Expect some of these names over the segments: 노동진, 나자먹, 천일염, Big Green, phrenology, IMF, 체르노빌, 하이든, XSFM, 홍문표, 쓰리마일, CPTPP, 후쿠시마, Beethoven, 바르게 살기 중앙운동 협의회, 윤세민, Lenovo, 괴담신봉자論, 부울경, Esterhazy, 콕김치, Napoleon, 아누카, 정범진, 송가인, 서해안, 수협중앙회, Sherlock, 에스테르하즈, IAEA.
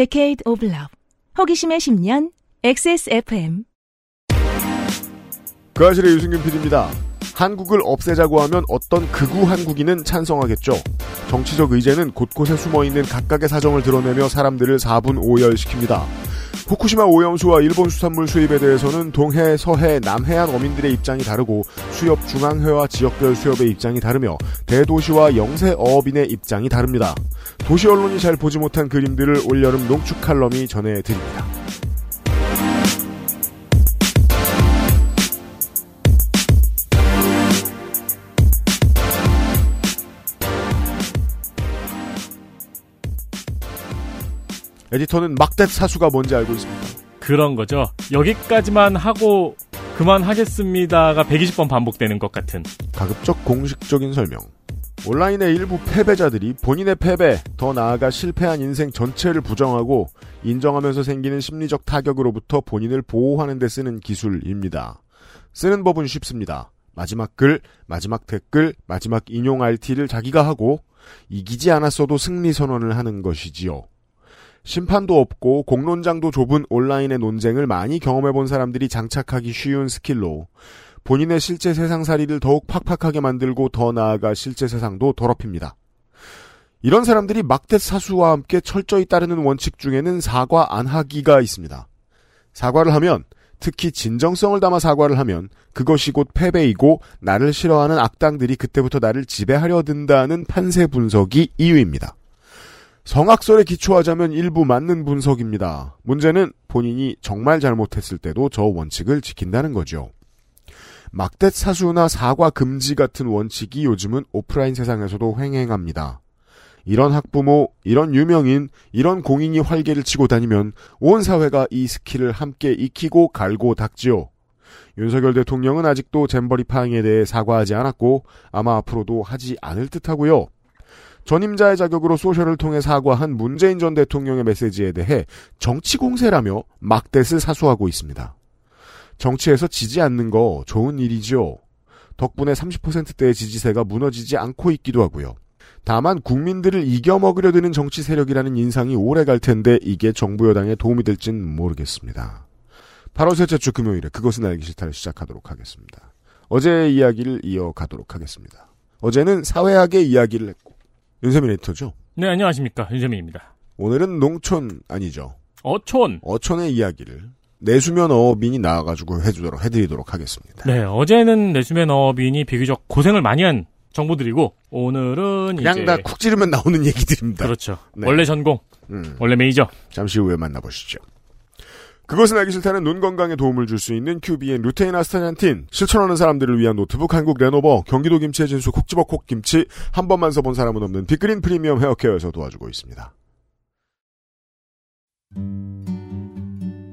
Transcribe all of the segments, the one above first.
Decade of Love. 호기심의 10년 XSFM. 그 아실의 유승균 PD입니다. 한국을 없애자고 하면 어떤 극우 한국인은 찬성하겠죠. 정치적 의제는 곳곳에 숨어있는 각각의 사정을 드러내며 사람들을 4분 오열시킵니다. 후쿠시마 오염수와 일본 수산물 수입에 대해서는 동해, 서해, 남해안 어민들의 입장이 다르고 수협중앙회와 지역별 수협의 입장이 다르며 대도시와 영세어업인의 입장이 다릅니다. 도시 언론이 잘 보지 못한 그림들을 올여름 농축칼럼이 전해드립니다. 에디터는 막댓 사수가 뭔지 알고 있습니다. 그런 거죠. 여기까지만 하고 그만하겠습니다가 120번 반복되는 것 같은. 가급적 공식적인 설명. 온라인의 일부 패배자들이 본인의 패배, 더 나아가 실패한 인생 전체를 부정하고 인정하면서 생기는 심리적 타격으로부터 본인을 보호하는 데 쓰는 기술입니다. 쓰는 법은 쉽습니다. 마지막 글, 마지막 댓글, 마지막 인용 RT를 자기가 하고 이기지 않았어도 승리 선언을 하는 것이지요. 심판도 없고 공론장도 좁은 온라인의 논쟁을 많이 경험해본 사람들이 장착하기 쉬운 스킬로 본인의 실제 세상살이를 더욱 팍팍하게 만들고 더 나아가 실제 세상도 더럽힙니다. 이런 사람들이 막대 사수와 함께 철저히 따르는 원칙 중에는 사과 안 하기가 있습니다. 사과를 하면, 특히 진정성을 담아 사과를 하면 그것이 곧 패배이고 나를 싫어하는 악당들이 그때부터 나를 지배하려 든다는 판세 분석이 이유입니다. 성악설에 기초하자면 일부 맞는 분석입니다. 문제는 본인이 정말 잘못했을 때도 저 원칙을 지킨다는 거죠. 막댓 사수나 사과 금지 같은 원칙이 요즘은 오프라인 세상에서도 횡행합니다. 이런 학부모, 이런 유명인, 이런 공인이 활개를 치고 다니면 온 사회가 이 스킬을 함께 익히고 갈고 닦지요. 윤석열 대통령은 아직도 잼버리 파행에 대해 사과하지 않았고 아마 앞으로도 하지 않을 듯하고요. 전임자의 자격으로 소셜을 통해 사과한 문재인 전 대통령의 메시지에 대해 정치 공세라며 막댓을 사수하고 있습니다. 정치에서 지지 않는 거 좋은 일이죠. 덕분에 30%대의 지지세가 무너지지 않고 있기도 하고요. 다만 국민들을 이겨먹으려 드는 정치 세력이라는 인상이 오래 갈 텐데 이게 정부 여당에 도움이 될진 모르겠습니다. 8월 셋째 주 금요일에 그것은 알기 싫다를 시작하도록 하겠습니다. 어제의 이야기를 이어가도록 하겠습니다. 어제는 사회학의 이야기를 했고 윤세민 에디터죠? 네, 안녕하십니까. 윤세민입니다. 오늘은 농촌 아니죠. 어촌의 이야기를 내수면 어업인이 나와가지고 해드리도록 하겠습니다. 네, 어제는 내수면 어업인이 비교적 고생을 많이 한 정보들이고 오늘은 그냥 이제... 다 쿡 찌르면 나오는 얘기들입니다. 그렇죠. 네. 원래 전공, 원래 메이저. 잠시 후에 만나보시죠. 그것은 알기 싫다는 눈 건강에 도움을 줄 수 있는 QBN 루테인 아스타잔틴, 실천하는 사람들을 위한 노트북 한국 레노버, 경기도 김치의 진수 콕집어 콕김치, 한 번만 써본 사람은 없는 빅그린 프리미엄 헤어케어에서 도와주고 있습니다.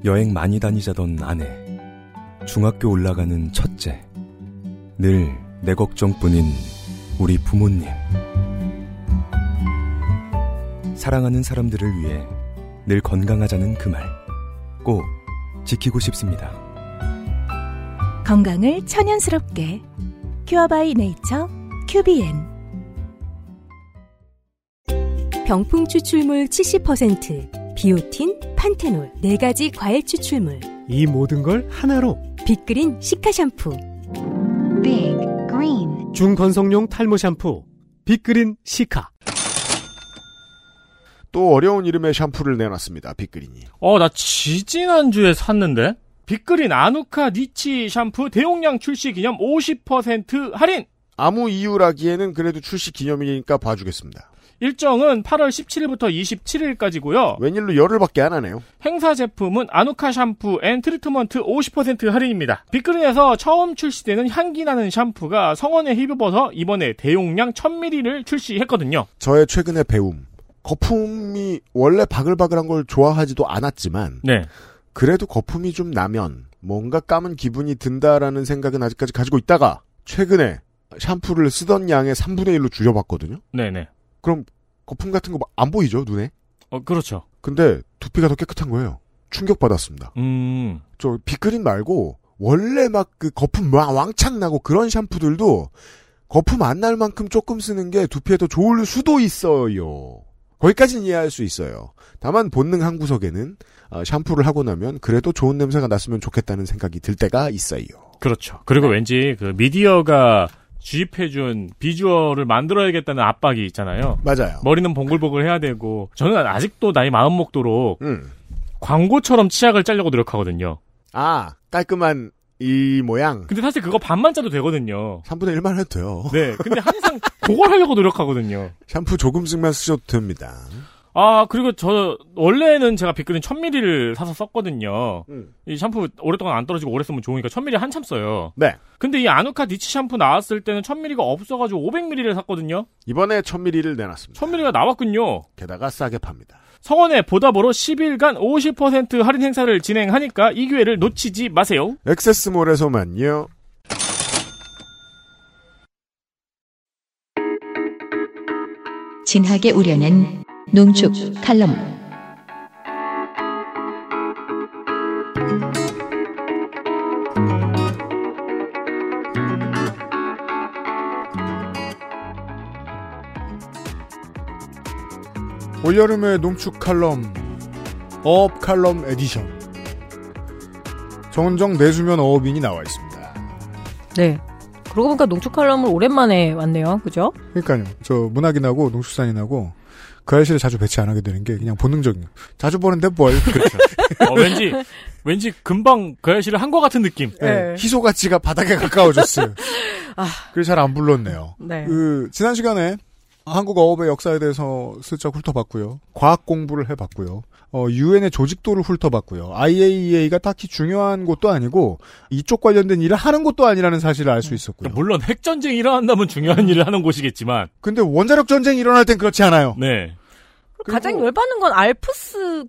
여행 많이 다니자던 아내, 중학교 올라가는 첫째, 늘 내 걱정뿐인 우리 부모님. 사랑하는 사람들을 위해 늘 건강하자는 그 말 꼭 지키고 싶습니다. 건강을 천연스럽게 큐어바이 네이처 QBN. 병풍 추출물 70%, 비오틴, 판테놀 4가지 과일 추출물. 이 모든 걸 하나로 빅그린 시카 샴푸. Big Green. 중건성용 탈모 샴푸 빅그린 시카. 또 어려운 이름의 샴푸를 내놨습니다. 빅그린이. 나 지지난주에 샀는데? 빅그린 아누카 니치 샴푸 대용량 출시 기념 50% 할인! 아무 이유라기에는 그래도 출시 기념이니까 봐주겠습니다. 일정은 8월 17일부터 27일까지고요. 웬일로 열흘밖에 안 하네요. 행사 제품은 아누카 샴푸 앤 트리트먼트 50% 할인입니다. 빅그린에서 처음 출시되는 향기나는 샴푸가 성원에 힘입어서 이번에 대용량 1000ml를 출시했거든요. 저의 최근의 배움. 거품이 원래 바글바글한 걸 좋아하지도 않았지만 네. 그래도 거품이 좀 나면 뭔가 까만 기분이 든다라는 생각은 아직까지 가지고 있다가 최근에 샴푸를 쓰던 양의 3분의 1로 줄여봤거든요. 네네. 그럼 거품 같은 거 안 보이죠, 눈에? 그렇죠. 근데 두피가 더 깨끗한 거예요. 충격받았습니다. 저 빅그린 말고 원래 막 그 거품 왕창 나고 그런 샴푸들도 거품 안 날 만큼 조금 쓰는 게 두피에 더 좋을 수도 있어요. 거기까지는 이해할 수 있어요. 다만 본능 한 구석에는 샴푸를 하고 나면 그래도 좋은 냄새가 났으면 좋겠다는 생각이 들 때가 있어요. 그렇죠. 그리고 네. 왠지 그 미디어가 주입해준 비주얼을 만들어야겠다는 압박이 있잖아요. 맞아요. 머리는 봉글봉글 해야 되고 저는 아직도 나이 마흔 먹도록 광고처럼 치약을 짜려고 노력하거든요. 아, 깔끔한 이 모양. 근데 사실 그거 반만 짜도 되거든요. 3분의 1만 해도 돼요. 네, 근데 항상 그걸 하려고 노력하거든요. 샴푸 조금씩만 쓰셔도 됩니다. 아, 그리고 원래는 제가 빅그린 1000ml를 사서 썼거든요. 이 샴푸 오랫동안 안 떨어지고 오래 쓰면 좋으니까 1000ml 한참 써요. 네. 근데 이 아누카 니치 샴푸 나왔을 때는 1000ml가 없어가지고 500ml를 샀거든요. 이번에 1000ml를 내놨습니다. 1000ml가 나왔군요. 게다가 싸게 팝니다. 성원의 보답으로 10일간 50% 할인 행사를 진행하니까 이 기회를 놓치지 마세요. 엑세스몰에서만요. 진하게 우려낸 농축칼럼. 올여름의 농축칼럼 어업칼럼 에디션. 정은정 내수면 어업인이 나와있습니다. 네. 그러고 보니까 농축칼럼을 오랜만에 왔네요. 그죠? 그러니까요. 저 문학인하고 농축산인하고 그 아이씨를 자주 배치 안 하게 되는 게 그냥 본능적인. 자주 보는데 뭘. 그렇죠. 왠지 금방 그 아이씨를 한 것 같은 느낌. 네. 희소 가치가 바닥에 가까워졌어요. 아. 그래서 잘 안 불렀네요. 네. 그 지난 시간에 한국 어업의 역사에 대해서 슬쩍 훑어봤고요. 과학 공부를 해봤고요. UN의 조직도를 훑어봤고요. IAEA가 딱히 중요한 것도 아니고 이쪽 관련된 일을 하는 것도 아니라는 사실을 알 수 있었고요. 물론 핵전쟁이 일어난다면 중요한 일을 하는 곳이겠지만 근데 원자력 전쟁이 일어날 땐 그렇지 않아요. 네. 가장 열받는 건 알프스,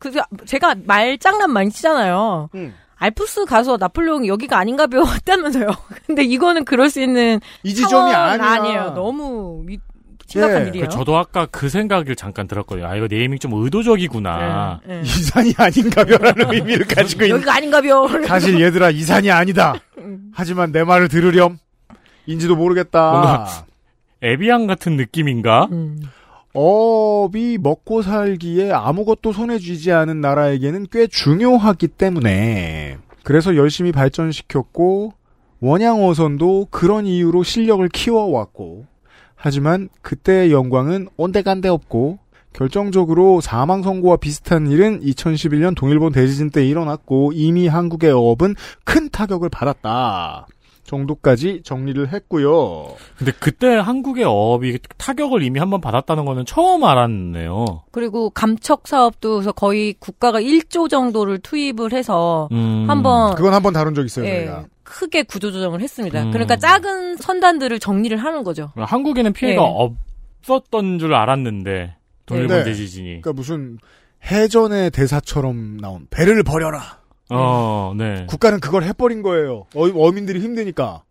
제가 말장난 많이 치잖아요. 알프스 가서 나폴레옹이 여기가 아닌가 배웠다면서요. 근데 이거는 그럴 수 있는 이지점이 아니에요. 너무... 심각한 일이에요. 저도 아까 그 생각을 잠깐 들었거든요. 아, 이거 네이밍 좀 의도적이구나. 네. 이산이 아닌가벼라는 의미를 가지고 있는. 여기가 아닌가벼. 사실 얘들아, 이산이 아니다. 하지만 내 말을 들으렴. 인지도 모르겠다. 뭔가 에비앙 같은 느낌인가? 어업이 먹고 살기에 아무것도 손에 쥐지 않은 나라에게는 꽤 중요하기 때문에. 그래서 열심히 발전시켰고, 원양어선도 그런 이유로 실력을 키워왔고, 하지만 그때의 영광은 온데간데 없고 결정적으로 사망 선고와 비슷한 일은 2011년 동일본 대지진 때 일어났고 이미 한국의 어업은 큰 타격을 받았다 정도까지 정리를 했고요. 근데 그때 한국의 어업이 타격을 이미 한번 받았다는 거는 처음 알았네요. 그리고 감척 사업도 그래서 거의 국가가 1조 정도를 투입을 해서 한번 그건 한번 다룬 적 있어요. 예. 저희가. 크게 구조조정을 했습니다. 그러니까 작은 선단들을 정리를 하는 거죠. 한국에는 피해가 네. 없었던 줄 알았는데 동일본 네. 대지진이. 그러니까 무슨 해전의 대사처럼 나온 배를 버려라. 네. 국가는 그걸 해버린 거예요. 어민들이 힘드니까.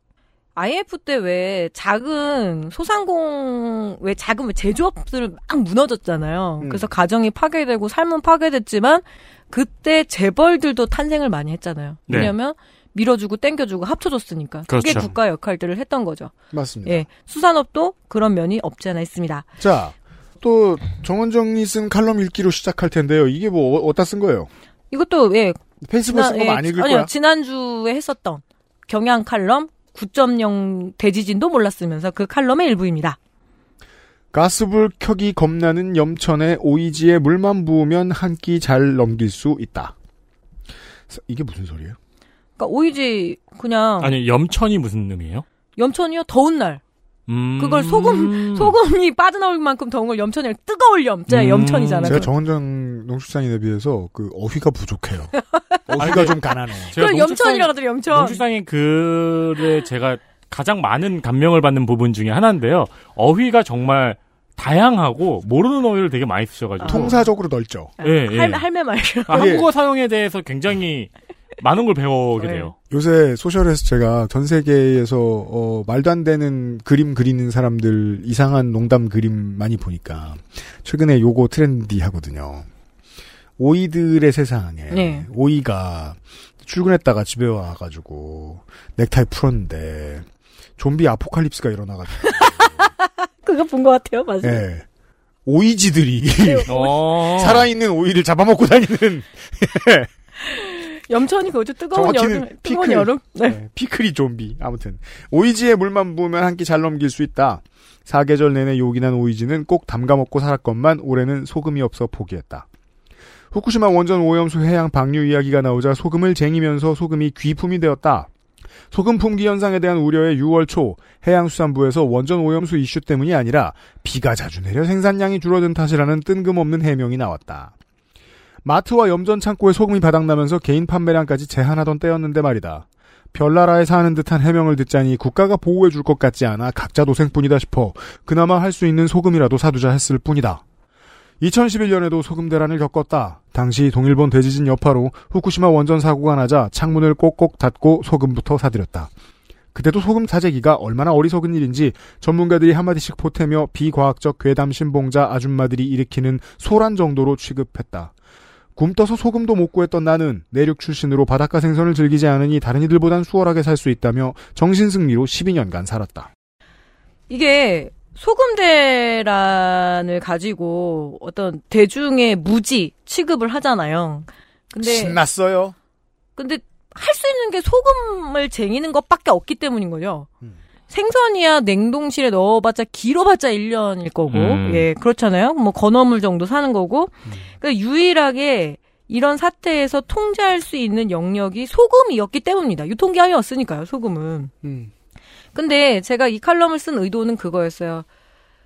IMF 때 왜 작은 소상공, 왜 작은 제조업들을 막 무너졌잖아요. 그래서 가정이 파괴되고 삶은 파괴됐지만 그때 재벌들도 탄생을 많이 했잖아요. 네. 왜냐하면 밀어주고 땡겨주고 합쳐줬으니까. 그렇죠. 그게 국가 역할들을 했던 거죠. 맞습니다. 예, 수산업도 그런 면이 없지 않아 있습니다. 자, 또 정은정이 쓴 칼럼 읽기로 시작할 텐데요. 이게 뭐 어디다 쓴 거예요? 이것도 예 페이스북 쓴 거만 안 읽을 거야? 아니요. 지난주에 했었던 경향 칼럼 9.0 대지진도 몰랐으면서 그 칼럼의 일부입니다. 가스불 켜기 겁나는 염천에 오이지에 물만 부으면 한 끼 잘 넘길 수 있다. 이게 무슨 소리예요? 그러니까 오이지 그냥 아니 염천이 무슨 의미예요? 염천이요? 더운 날 그걸 소금이 빠져나올 만큼 더운 걸 염천이라 뜨거울 염자 염천이잖아요. 제가 정은정 농축산인에 비해서 그 어휘가 부족해요. 어휘가 좀 가난해. 그걸 염천이라고 하더라고요. 염천. 농축산인 글에 제가 가장 많은 감명을 받는 부분 중에 하나인데요. 어휘가 정말 다양하고 모르는 어휘를 되게 많이 쓰셔가지고 통사적으로 넓죠. 예, 예. 할매 말이요. 한국어 사용에 대해서 굉장히 많은 걸 배우게 돼요. 요새 소셜에서 제가 전 세계에서 말도 안 되는 그림 그리는 사람들 이상한 농담 그림 많이 보니까 최근에 요거 트렌디 하거든요. 오이들의 세상에 네. 오이가 출근했다가 집에 와가지고 넥타이 풀었는데 좀비 아포칼립스가 일어나가지고 그거 본 것 같아요. 맞아요. 네. 오이지들이 살아있는 오이를 잡아먹고 다니는 염천이 거주 뜨거운 여름, 뜨거운 여름? 네. 네, 피클이 좀비. 아무튼 오이지의 물만 부으면 한 끼 잘 넘길 수 있다. 사계절 내내 요긴한 오이지는 꼭 담가먹고 살았건만 올해는 소금이 없어 포기했다. 후쿠시마 원전 오염수 해양 방류 이야기가 나오자 소금을 쟁이면서 소금이 귀품이 되었다. 소금 품귀 현상에 대한 우려에 6월 초 해양수산부에서 원전 오염수 이슈 때문이 아니라 비가 자주 내려 생산량이 줄어든 탓이라는 뜬금없는 해명이 나왔다. 마트와 염전 창고에 소금이 바닥나면서 개인 판매량까지 제한하던 때였는데 말이다. 별나라에 사는 듯한 해명을 듣자니 국가가 보호해줄 것 같지 않아 각자 도생뿐이다 싶어 그나마 할 수 있는 소금이라도 사두자 했을 뿐이다. 2011년에도 소금 대란을 겪었다. 당시 동일본 대지진 여파로 후쿠시마 원전 사고가 나자 창문을 꼭꼭 닫고 소금부터 사들였다. 그때도 소금 사재기가 얼마나 어리석은 일인지 전문가들이 한마디씩 보태며 비과학적 괴담 신봉자 아줌마들이 일으키는 소란 정도로 취급했다. 굶떠서 소금도 못 구했던 나는 내륙 출신으로 바닷가 생선을 즐기지 않으니 다른 이들보단 수월하게 살 수 있다며 정신승리로 12년간 살았다. 이게 소금 대란을 가지고 어떤 대중의 무지 취급을 하잖아요. 근데 신났어요. 근데 할 수 있는 게 소금을 쟁이는 것밖에 없기 때문인 거죠. 생선이야 냉동실에 넣어봤자 길어봤자 1년일 거고, 예, 그렇잖아요. 뭐 건어물 정도 사는 거고, 그러니까 유일하게 이런 사태에서 통제할 수 있는 영역이 소금이었기 때문입니다. 유통기한이었으니까요, 소금은. 근데 제가 이 칼럼을 쓴 의도는 그거였어요.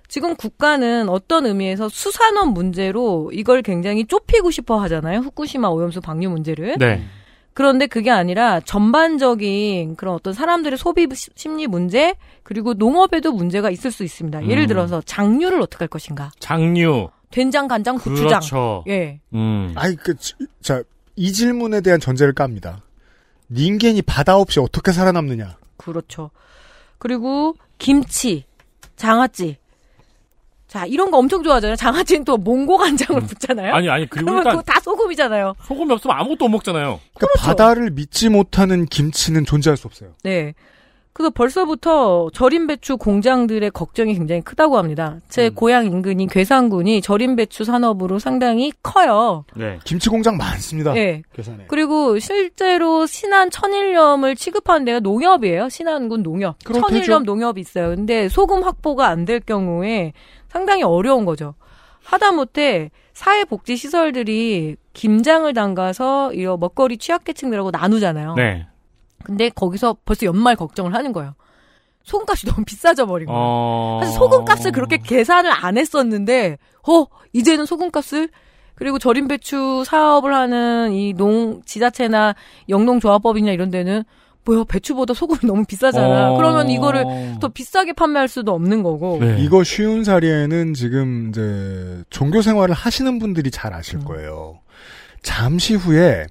지금 국가는 어떤 의미에서 수산업 문제로 이걸 굉장히 좁히고 싶어 하잖아요. 후쿠시마 오염수 방류 문제를. 네. 그런데 그게 아니라 전반적인 그런 어떤 사람들의 소비 심리 문제, 그리고 농업에도 문제가 있을 수 있습니다. 예를 들어서 장류를 어떻게 할 것인가. 장류. 된장, 간장, 고추장. 그렇죠. 예. 아니, 자, 이 질문에 대한 전제를 깝니다. 닌겐이 바다 없이 어떻게 살아남느냐. 그렇죠. 그리고 김치, 장아찌. 자, 이런 거 엄청 좋아하잖아요. 장아찌는 또 몽고 간장을 붓잖아요. 아니 그리고 그러면 일단 그거 다 소금이잖아요. 소금이 없으면 아무것도 못 먹잖아요. 그러니까 그렇죠. 바다를 믿지 못하는 김치는 존재할 수 없어요. 네. 그래서 벌써부터 절임 배추 공장들의 걱정이 굉장히 크다고 합니다. 제 고향 인근인 괴산군이 절임 배추 산업으로 상당히 커요. 네. 김치 공장 많습니다. 네. 괴산에. 그리고 실제로 신안 천일염을 취급하는 데가 농협이에요. 신안군 농협. 천일염 되죠. 농협이 있어요. 근데 소금 확보가 안 될 경우에 상당히 어려운 거죠. 하다못해 사회복지시설들이 김장을 담가서 이 먹거리 취약계층들하고 나누잖아요. 네. 근데 거기서 벌써 연말 걱정을 하는 거예요. 소금값이 너무 비싸져 버린 거예요. 사실 소금값을 그렇게 계산을 안 했었는데 이제는 소금값을, 그리고 절임 배추 사업을 하는 이 지자체나 영농조합법이나 이런 데는 뭐야, 배추보다 소금이 너무 비싸잖아. 그러면 이거를 더 비싸게 판매할 수도 없는 거고. 네. 이거 쉬운 사례는 지금 이제 종교 생활을 하시는 분들이 잘 아실 거예요. 잠시 후에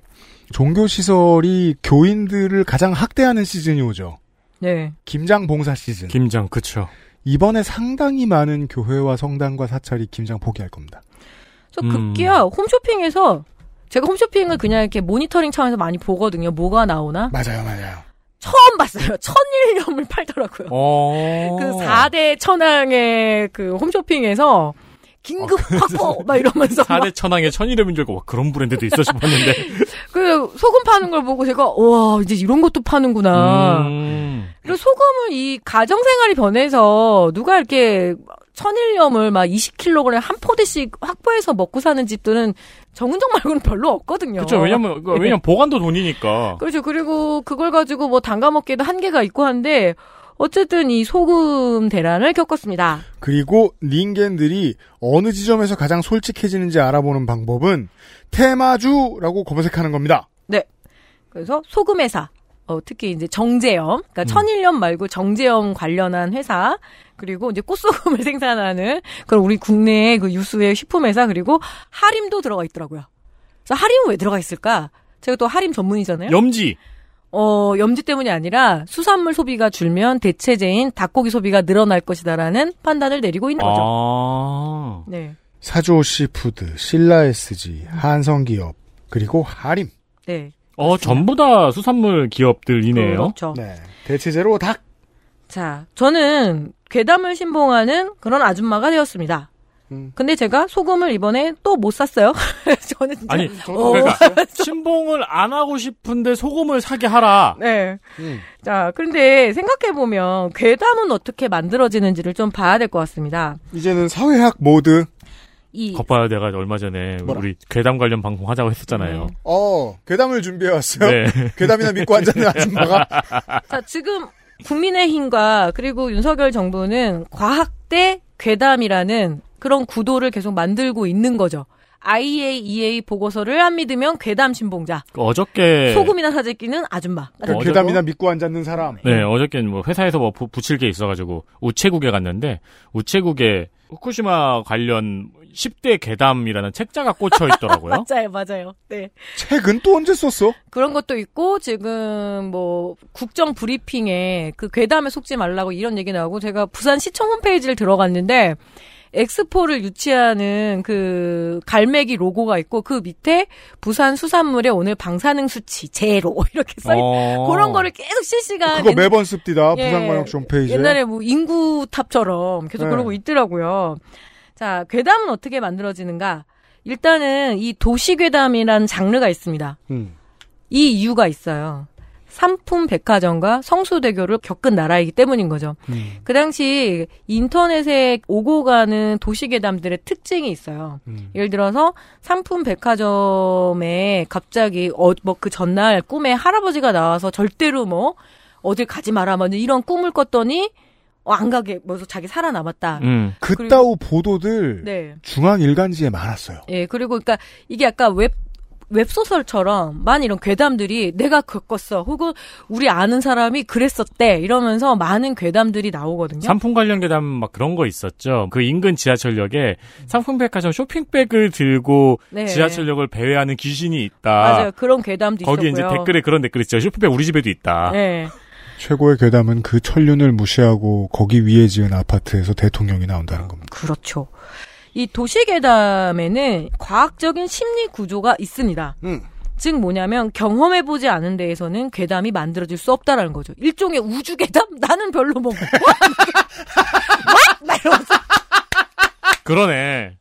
종교 시설이 교인들을 가장 학대하는 시즌이 오죠. 네. 김장 봉사 시즌. 김장, 그렇죠. 이번에 상당히 많은 교회와 성당과 사찰이 김장 포기할 겁니다. 저 급기야 홈쇼핑에서, 제가 홈쇼핑을 그냥 이렇게 모니터링 차원에서 많이 보거든요. 뭐가 나오나? 맞아요. 처음 봤어요. 천일염을 팔더라고요. 그 4대 천왕의 그 홈쇼핑에서 긴급 확보! 막 이러면서. 4대 천왕의 천일염인 줄 알고, 와, 그런 브랜드도 있어 싶었는데. 그 소금 파는 걸 보고 제가, 와, 이제 이런 것도 파는구나. 그리고 소금을 이 가정생활이 변해서 누가 이렇게 천일염을 막 20kg 한 포대씩 확보해서 먹고 사는 집들은 정은정 말고는 별로 없거든요. 그렇죠. 왜냐면 보관도 돈이니까. 그렇죠. 그리고 그걸 가지고 뭐 담가 먹기에도 한계가 있고 한데 어쨌든 이 소금 대란을 겪었습니다. 그리고 닌겐들이 어느 지점에서 가장 솔직해지는지 알아보는 방법은 테마주라고 검색하는 겁니다. 네. 그래서 소금 회사, 특히 이제 정제염, 그러니까 천일염 말고 정제염 관련한 회사, 그리고 이제 꽃소금을 생산하는 그런 우리 국내의 그 유수의 식품 회사, 그리고 하림도 들어가 있더라고요. 그래서 하림은 왜 들어가 있을까? 제가 또 하림 전문이잖아요. 염지. 염지 때문이 아니라 수산물 소비가 줄면 대체제인 닭고기 소비가 늘어날 것이다라는 판단을 내리고 있는 거죠. 아. 네. 사조 시푸드, 신라SG, 한성기업, 그리고 하림. 네. 전부 다 수산물 기업들이네요. 그렇죠. 네. 대체제로 닭. 자, 저는 괴담을 신봉하는 그런 아줌마가 되었습니다. 근데 제가 소금을 이번에 또 못 샀어요. 저는 진짜 아니, 그러니까 신봉을 안 하고 싶은데 소금을 사게 하라. 네. 자, 그런데 생각해 보면 괴담은 어떻게 만들어지는지를 좀 봐야 될 것 같습니다. 이제는 사회학 모드. 겉봐야 내가 얼마 전에 뭐라? 우리 괴담 관련 방송 하자고 했었잖아요. 괴담을 준비해왔어요? 네. 괴담이나 믿고 앉았는 아줌마가? 자, 지금 국민의힘과 그리고 윤석열 정부는 과학 대 괴담이라는 그런 구도를 계속 만들고 있는 거죠. IAEA 보고서를 안 믿으면 괴담 신봉자. 어저께 소금이나 사재 끼는 아줌마. 그러니까 괴담이나 믿고 앉았는 사람. 네, 어저께 뭐 회사에서 뭐 붙일 게 있어가지고 우체국에 갔는데 우체국에 후쿠시마 관련 10대 괴담이라는 책자가 꽂혀 있더라고요. 맞아요, 맞아요. 네. 책은 또 언제 썼어? 그런 것도 있고 지금 뭐 국정 브리핑에 그 괴담에 속지 말라고 이런 얘기 나오고 제가 부산시청 홈페이지를 들어갔는데. 엑스포를 유치하는 그 갈매기 로고가 있고 그 밑에 부산 수산물의 오늘 방사능 수치 제로 이렇게 써 있는 그런 거를 계속 실시간 그거 매번 씁디다. 예, 부산광역시 홈페이지에 옛날에 뭐 인구탑처럼 계속 네. 그러고 있더라고요. 자, 괴담은 어떻게 만들어지는가? 일단은 이 도시괴담이라는 장르가 있습니다. 이 이유가 있어요. 삼풍 백화점과 성수대교를 겪은 나라이기 때문인 거죠. 그 당시 인터넷에 오고 가는 도시괴담들의 특징이 있어요. 예를 들어서 삼풍 백화점에 갑자기 뭐 그 전날 꿈에 할아버지가 나와서 절대로 뭐 어딜 가지 마라 뭐 이런 꿈을 꿨더니 안 가게 뭐 자기 살아남았다. 그따위 보도들 네. 중앙 일간지에 많았어요. 예, 그리고 그러니까 이게 약간 웹소설처럼만 이런 괴담들이 내가 겪었어 혹은 우리 아는 사람이 그랬었대 이러면서 많은 괴담들이 나오거든요. 상품 관련 괴담 막 그런 거 있었죠. 그 인근 지하철역에 상품백화점 쇼핑백을 들고 네. 지하철역을 배회하는 귀신이 있다. 맞아요. 그런 괴담도 거기 있었고요. 거기 이제 댓글에 그런 댓글 있죠. 쇼핑백 우리 집에도 있다. 네. 최고의 괴담은 그 천륜을 무시하고 거기 위에 지은 아파트에서 대통령이 나온다는 겁니다. 그렇죠. 이 도시괴담에는 과학적인 심리 구조가 있습니다. 즉 뭐냐면 경험해보지 않은 데에서는 괴담이 만들어질 수 없다라는 거죠. 일종의 우주괴담? 나는 별로 뭐. 그러네.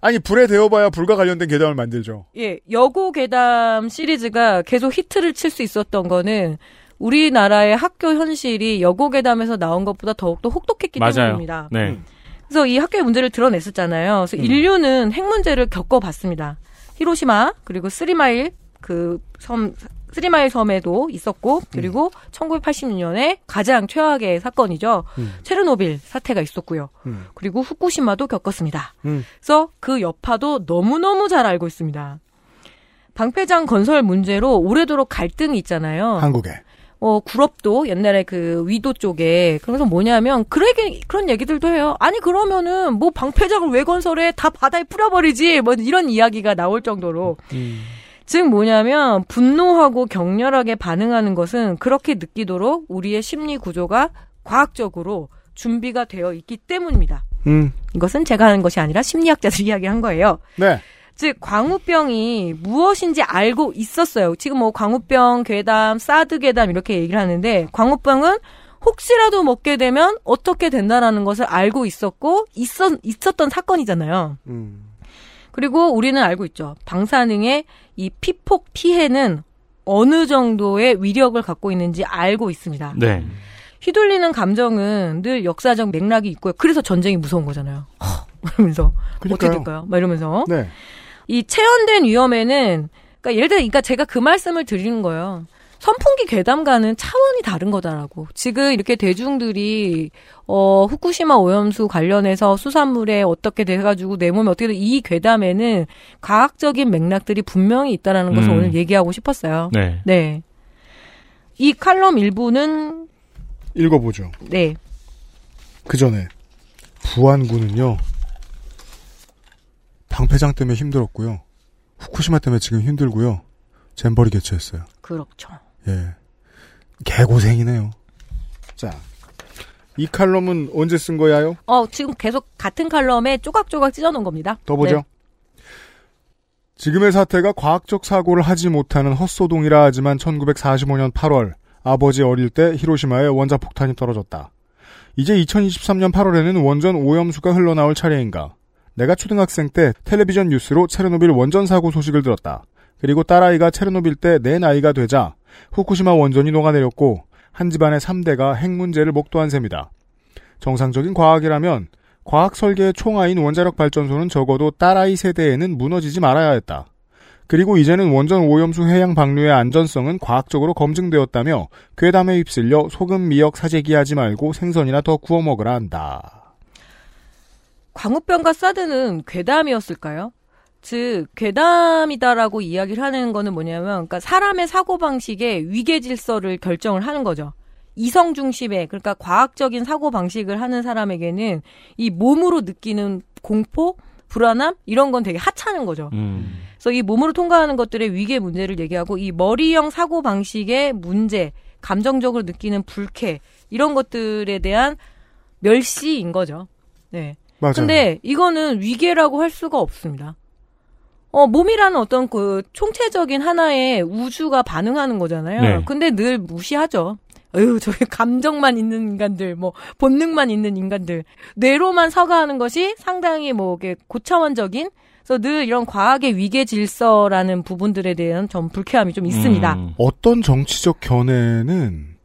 아니 불에 데워봐야 불과 관련된 괴담을 만들죠. 예, 여고괴담 시리즈가 계속 히트를 칠 수 있었던 거는 우리나라의 학교 현실이 여고괴담에서 나온 것보다 더욱더 혹독했기 맞아요. 때문입니다. 네. 그래서 이 학교의 문제를 드러냈었잖아요. 그래서 인류는 핵 문제를 겪어봤습니다. 히로시마 그리고 쓰리마일 그 섬 쓰리마일 섬에도 있었고 그리고 1986년에 가장 최악의 사건이죠. 체르노빌 사태가 있었고요. 그리고 후쿠시마도 겪었습니다. 그래서 그 여파도 너무너무 잘 알고 있습니다. 방패장 건설 문제로 오래도록 갈등이 있잖아요. 한국에. 구럽도 옛날에 그 위도 쪽에 그래서 뭐냐면 그런 얘기들도 해요. 아니 그러면은 뭐 방패장을 왜 건설해? 다 바다에 뿌려버리지. 뭐 이런 이야기가 나올 정도로. 즉 뭐냐면 분노하고 격렬하게 반응하는 것은 그렇게 느끼도록 우리의 심리 구조가 과학적으로 준비가 되어 있기 때문입니다. 이것은 제가 하는 것이 아니라 심리학자들이 이야기한 거예요. 네. 즉 광우병이 무엇인지 알고 있었어요. 지금 뭐 광우병, 괴담, 사드 괴담 이렇게 얘기를 하는데 광우병은 혹시라도 먹게 되면 어떻게 된다라는 것을 알고 있었고 있었던 사건이잖아요. 그리고 우리는 알고 있죠. 방사능의 이 피폭 피해는 어느 정도의 위력을 갖고 있는지 알고 있습니다. 네. 휘둘리는 감정은 늘 역사적 맥락이 있고요. 그래서 전쟁이 무서운 거잖아요. 이러면서 어떻게 될까요? 막 이러면서. 네. 이 체현된 위험에는, 그러니까 예를 들어, 그러니까 제가 그 말씀을 드리는 거예요. 선풍기 괴담과는 차원이 다른 거다라고. 지금 이렇게 대중들이, 후쿠시마 오염수 관련해서 수산물에 어떻게 돼가지고 내 몸에 어떻게 돼, 이 괴담에는 과학적인 맥락들이 분명히 있다라는 것을 오늘 얘기하고 싶었어요. 네. 네. 이 칼럼 일부는. 읽어보죠. 네. 그 전에. 부안군은요. 방패장 때문에 힘들었고요. 후쿠시마 때문에 지금 힘들고요. 잼버리 개최했어요. 그렇죠. 예. 개고생이네요. 자. 이 칼럼은 언제 쓴 거야요? 지금 계속 같은 칼럼에 조각조각 찢어놓은 겁니다. 더 보죠. 네. 지금의 사태가 과학적 사고를 하지 못하는 헛소동이라 하지만 1945년 8월 아버지 어릴 때 히로시마에 원자폭탄이 떨어졌다. 이제 2023년 8월에는 원전 오염수가 흘러나올 차례인가. 내가 초등학생 때 텔레비전 뉴스로 체르노빌 원전 사고 소식을 들었다. 그리고 딸아이가 체르노빌 때 내 나이가 되자 후쿠시마 원전이 녹아내렸고 한 집안의 3대가 핵 문제를 목도한 셈이다. 정상적인 과학이라면 과학 설계의 총아인 원자력 발전소는 적어도 딸아이 세대에는 무너지지 말아야 했다. 그리고 이제는 원전 오염수 해양 방류의 안전성은 과학적으로 검증되었다며 괴담에 휩쓸려 소금 미역 사재기 하지 말고 생선이나 더 구워 먹으라 한다. 광우병과 사드는 괴담이었을까요? 즉 괴담이다라고 이야기를 하는 거는 뭐냐면 그러니까 사람의 사고방식의 위계질서를 결정을 하는 거죠. 이성 중심의 그러니까 과학적인 사고방식을 하는 사람에게는 이 몸으로 느끼는 공포, 불안함 이런 건 되게 하찮은 거죠. 그래서 이 몸으로 통과하는 것들의 위계 문제를 얘기하고 이 머리형 사고방식의 문제, 감정적으로 느끼는 불쾌 이런 것들에 대한 멸시인 거죠. 네. 맞아요. 근데 이거는 위계라고 할 수가 없습니다. 몸이라는 어떤 그 총체적인 하나의 우주가 반응하는 거잖아요. 네. 근데 늘 무시하죠. 어휴, 저게 감정만 있는 인간들, 본능만 있는 인간들. 뇌로만 사고하는 것이 상당히 고차원적인, 그래서 늘 이런 과학의 위계 질서라는 부분들에 대한 좀 불쾌함이 좀 있습니다. 어떤 정치적 견해는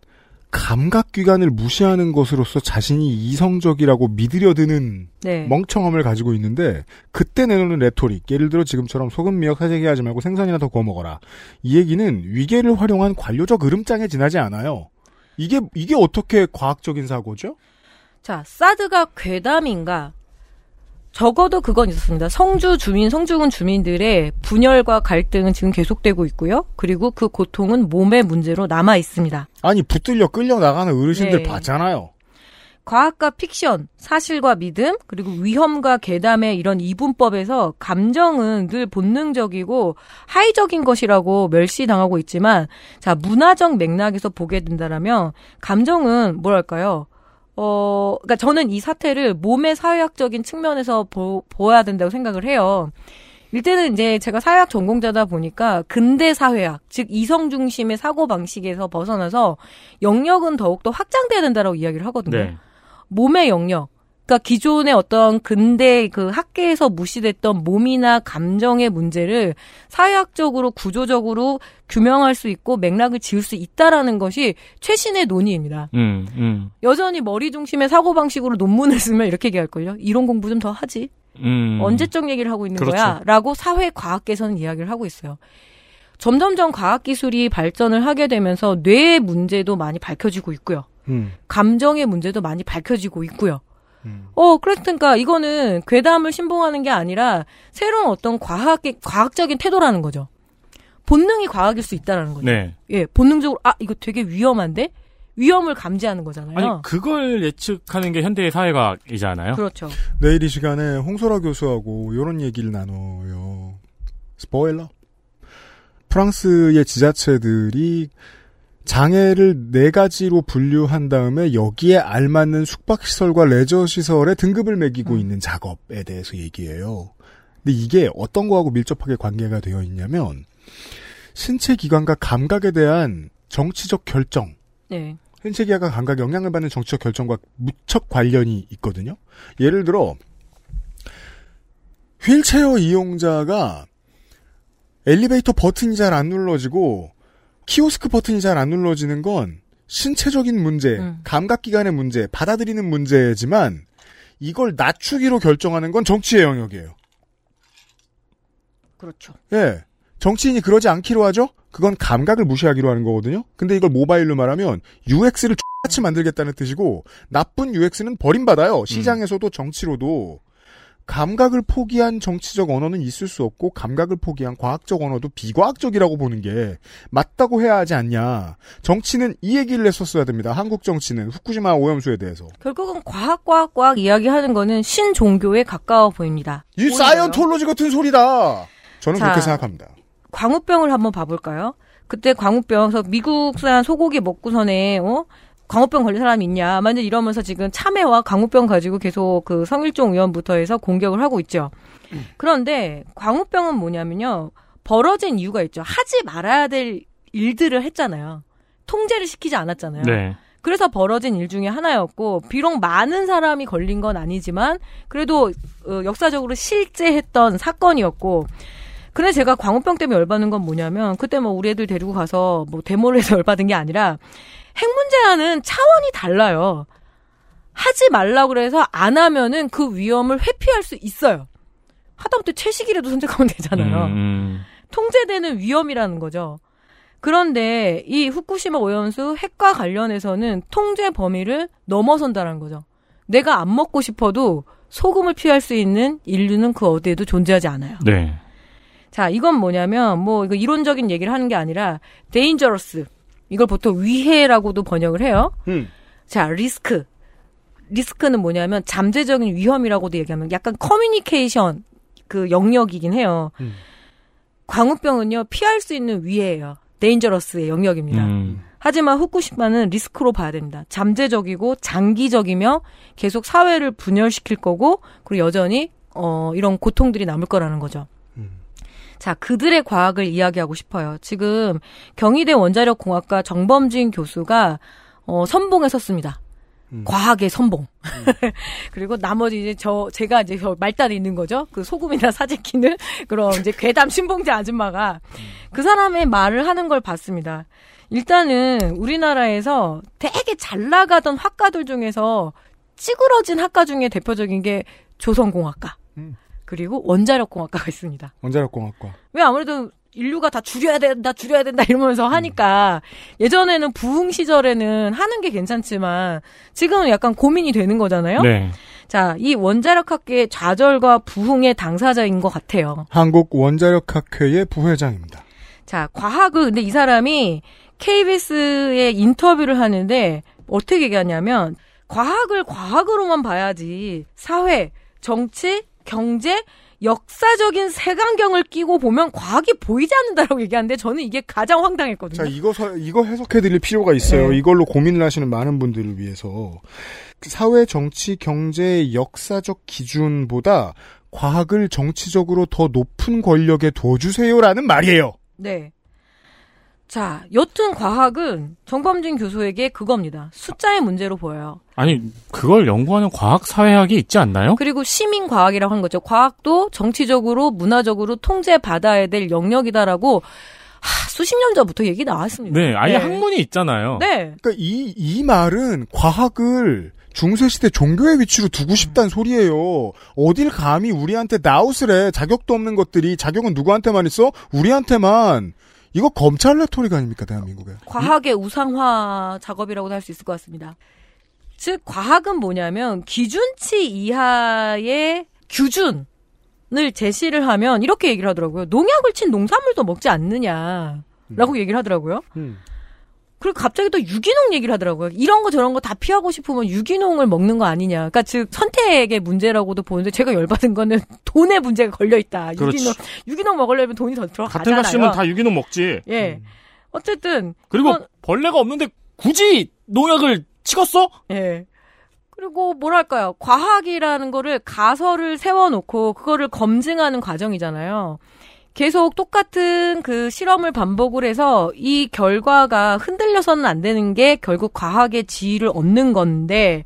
감각기관을 무시하는 것으로서 자신이 이성적이라고 믿으려드는 네. 멍청함을 가지고 있는데 그때 내놓는 레토릭, 예를 들어 지금처럼 소금 미역 사재기 하지 말고 생선이나 더 구워 먹어라. 이 얘기는 위계를 활용한 관료적 으름장에 지나지 않아요. 이게 어떻게 과학적인 사고죠? 자, 사드가 괴담인가? 적어도 그건 있었습니다. 성주 주민, 성주군 주민들의 분열과 갈등은 지금 계속되고 있고요. 그리고 그 고통은 몸의 문제로 남아 있습니다. 아니, 붙들려 끌려나가는 어르신들 네. 봤잖아요. 과학과 픽션, 사실과 믿음, 그리고 위험과 괴담의 이런 이분법에서 감정은 늘 본능적이고 하위적인 것이라고 멸시당하고 있지만 자, 문화적 맥락에서 보게 된다라면 감정은 뭐랄까요? 그러니까 저는 이 사태를 몸의 사회학적인 측면에서 보아야 된다고 생각을 해요. 일단은 이제 제가 사회학 전공자다 보니까 근대 사회학, 즉 이성 중심의 사고 방식에서 벗어나서 영역은 더욱더 확장돼야 된다라고 이야기를 하거든요. 네. 몸의 영역, 그러니까 기존의 어떤 근대 그 학계에서 무시됐던 몸이나 감정의 문제를 사회학적으로 구조적으로 규명할 수 있고 맥락을 지을 수 있다라는 것이 최신의 논의입니다. 여전히 머리 중심의 사고방식으로 논문을 쓰면 이렇게 얘기할걸요. 이론 공부 좀 더 하지. 언제적 얘기를 하고 있는 그렇죠. 거야? 라고 사회과학계에서는 이야기를 하고 있어요. 점점점 과학기술이 발전을 하게 되면서 뇌의 문제도 많이 밝혀지고 있고요. 감정의 문제도 많이 밝혀지고 있고요. 그러니까 이거는 괴담을 신봉하는 게 아니라 새로운 어떤 과학적인 태도라는 거죠. 본능이 과학일 수 있다라는 거죠. 네. 예, 본능적으로 이거 되게 위험한데 위험을 감지하는 거잖아요. 아니 그걸 예측하는 게 현대의 사회과학이잖아요. 그렇죠. 내일 이 시간에 홍소라 교수하고 이런 얘기를 나눠요. 스포일러. 프랑스의 지자체들이 장애를 4가지로 분류한 다음에 여기에 알맞는 숙박시설과 레저시설에 등급을 매기고 있는 작업에 대해서 얘기해요. 근데 이게 어떤 거하고 밀접하게 관계가 되어 있냐면 신체 기관과 감각에 대한 정치적 결정. 네. 신체 기관과 감각에 영향을 받는 정치적 결정과 무척 관련이 있거든요. 예를 들어 휠체어 이용자가 엘리베이터 버튼이 잘 안 눌러지고 키오스크 버튼이 잘 안 눌러지는 건 신체적인 문제, 감각기관의 문제, 받아들이는 문제지만 이걸 낮추기로 결정하는 건 정치의 영역이에요. 그렇죠. 예, 정치인이 그러지 않기로 하죠. 그건 감각을 무시하기로 하는 거거든요. 근데 이걸 모바일로 말하면 UX를 X같이 만들겠다는 뜻이고 나쁜 UX는 버림받아요. 시장에서도 정치로도. 감각을 포기한 정치적 언어는 있을 수 없고 감각을 포기한 과학적 언어도 비과학적이라고 보는 게 맞다고 해야 하지 않냐. 정치는 이 얘기를 했었어야 됩니다. 한국 정치는 후쿠시마 오염수에 대해서. 결국은 과학 이야기하는 거는 신종교에 가까워 보입니다. 이 사이언톨로지 같은 소리다. 저는 그렇게 생각합니다. 광우병을 한번 봐볼까요? 그때 광우병, 미국산 소고기 먹고서는 광우병 걸린 사람이 있냐. 완전 이러면서 지금 참외와 광우병 가지고 계속 그 성일종 의원부터 해서 공격을 하고 있죠. 그런데 광우병은 뭐냐면요. 벌어진 이유가 있죠. 하지 말아야 될 일들을 했잖아요. 통제를 시키지 않았잖아요. 네. 그래서 벌어진 일 중에 하나였고, 비록 많은 사람이 걸린 건 아니지만 그래도 역사적으로 실제 했던 사건이었고, 근데 제가 광우병 때문에 열받는 건 뭐냐면, 그때 뭐 우리 애들 데리고 가서 뭐 데모를 해서 열받은 게 아니라 핵 문제와는 차원이 달라요. 하지 말라고 그래서 안 하면은 그 위험을 회피할 수 있어요. 하다못해 채식이라도 선택하면 되잖아요. 통제되는 위험이라는 거죠. 그런데 이 후쿠시마 오염수 핵과 관련해서는 통제 범위를 넘어선다는 거죠. 내가 안 먹고 싶어도 소금을 피할 수 있는 인류는 그 어디에도 존재하지 않아요. 네. 자, 이건 뭐냐면, 뭐, 이거 이론적인 얘기를 하는 게 아니라, dangerous. 이걸 보통 위해라고도 번역을 해요. 자, 리스크. 리스크는 뭐냐면, 잠재적인 위험이라고도 얘기하면, 약간 커뮤니케이션, 그 영역이긴 해요. 광우병은요, 피할 수 있는 위해예요. dangerous의 영역입니다. 하지만 후쿠시마는 리스크로 봐야 됩니다. 잠재적이고, 장기적이며, 계속 사회를 분열시킬 거고, 그리고 여전히, 이런 고통들이 남을 거라는 거죠. 자, 그들의 과학을 이야기하고 싶어요. 지금 경희대 원자력공학과 정범진 교수가 선봉에 섰습니다. 과학의 선봉. 그리고 나머지 이제 제가 이제 말단에 있는 거죠. 그 소금이나 사재기는 그런 이제 괴담 신봉자 아줌마가 그 사람의 말을 하는 걸 봤습니다. 일단은 우리나라에서 되게 잘 나가던 학과들 중에서 찌그러진 학과 중에 대표적인 게 조선공학과. 그리고 원자력공학과가 있습니다. 원자력공학과. 왜 아무래도 인류가 다 줄여야 된다 이러면서 하니까 예전에는 부흥 시절에는 하는 게 괜찮지만 지금은 약간 고민이 되는 거잖아요. 네. 자, 이 원자력학회의 좌절과 부흥의 당사자인 것 같아요. 한국 원자력학회의 부회장입니다. 자, 과학을 근데 이 사람이 KBS에 인터뷰를 하는데 어떻게 얘기하냐면, 과학을 과학으로만 봐야지 사회, 정치, 경제, 역사적인 색안경을 끼고 보면 과학이 보이지 않는다라고 얘기하는데, 저는 이게 가장 황당했거든요. 자, 이거 해석해드릴 필요가 있어요. 네. 이걸로 고민을 하시는 많은 분들을 위해서. 사회, 정치, 경제의 역사적 기준보다 과학을 정치적으로 더 높은 권력에 둬주세요라는 말이에요. 네. 자, 여튼 과학은 정범진 교수에게 그겁니다. 숫자의 문제로 보여요. 아니, 그걸 연구하는 과학사회학이 있지 않나요? 그리고 시민과학이라고 하는 거죠. 과학도 정치적으로, 문화적으로 통제받아야 될 영역이다라고 수십 년 전부터 얘기 나왔습니다. 네, 아예 네. 학문이 있잖아요. 네. 그러니까 이 말은 과학을 중세시대 종교의 위치로 두고 싶단 소리예요. 어딜 감히 우리한테 나웃을 해. 자격도 없는 것들이. 자격은 누구한테만 있어? 우리한테만. 이거 검찰 레토릭 아닙니까, 대한민국에? 과학의 우상화 작업이라고도 할 수 있을 것 같습니다. 즉, 과학은 뭐냐면 기준치 이하의 규준을 제시를 하면 이렇게 얘기를 하더라고요. 농약을 친 농산물도 먹지 않느냐라고 얘기를 하더라고요. 그리고 갑자기 또 유기농 얘기를 하더라고요. 이런 거 저런 거 다 피하고 싶으면 유기농을 먹는 거 아니냐. 그러니까 즉 선택의 문제라고도 보는데, 제가 열받은 거는 돈의 문제가 걸려있다. 유기농 먹으려면 돈이 더 들어가잖아요. 같은 값이면 다 유기농 먹지. 예. 어쨌든. 그리고 이건, 벌레가 없는데 굳이 농약을 치겠어? 예. 그리고 뭐랄까요. 과학이라는 거를 가설을 세워놓고 그거를 검증하는 과정이잖아요. 계속 똑같은 그 실험을 반복을 해서 이 결과가 흔들려서는 안 되는 게 결국 과학의 지위를 얻는 건데,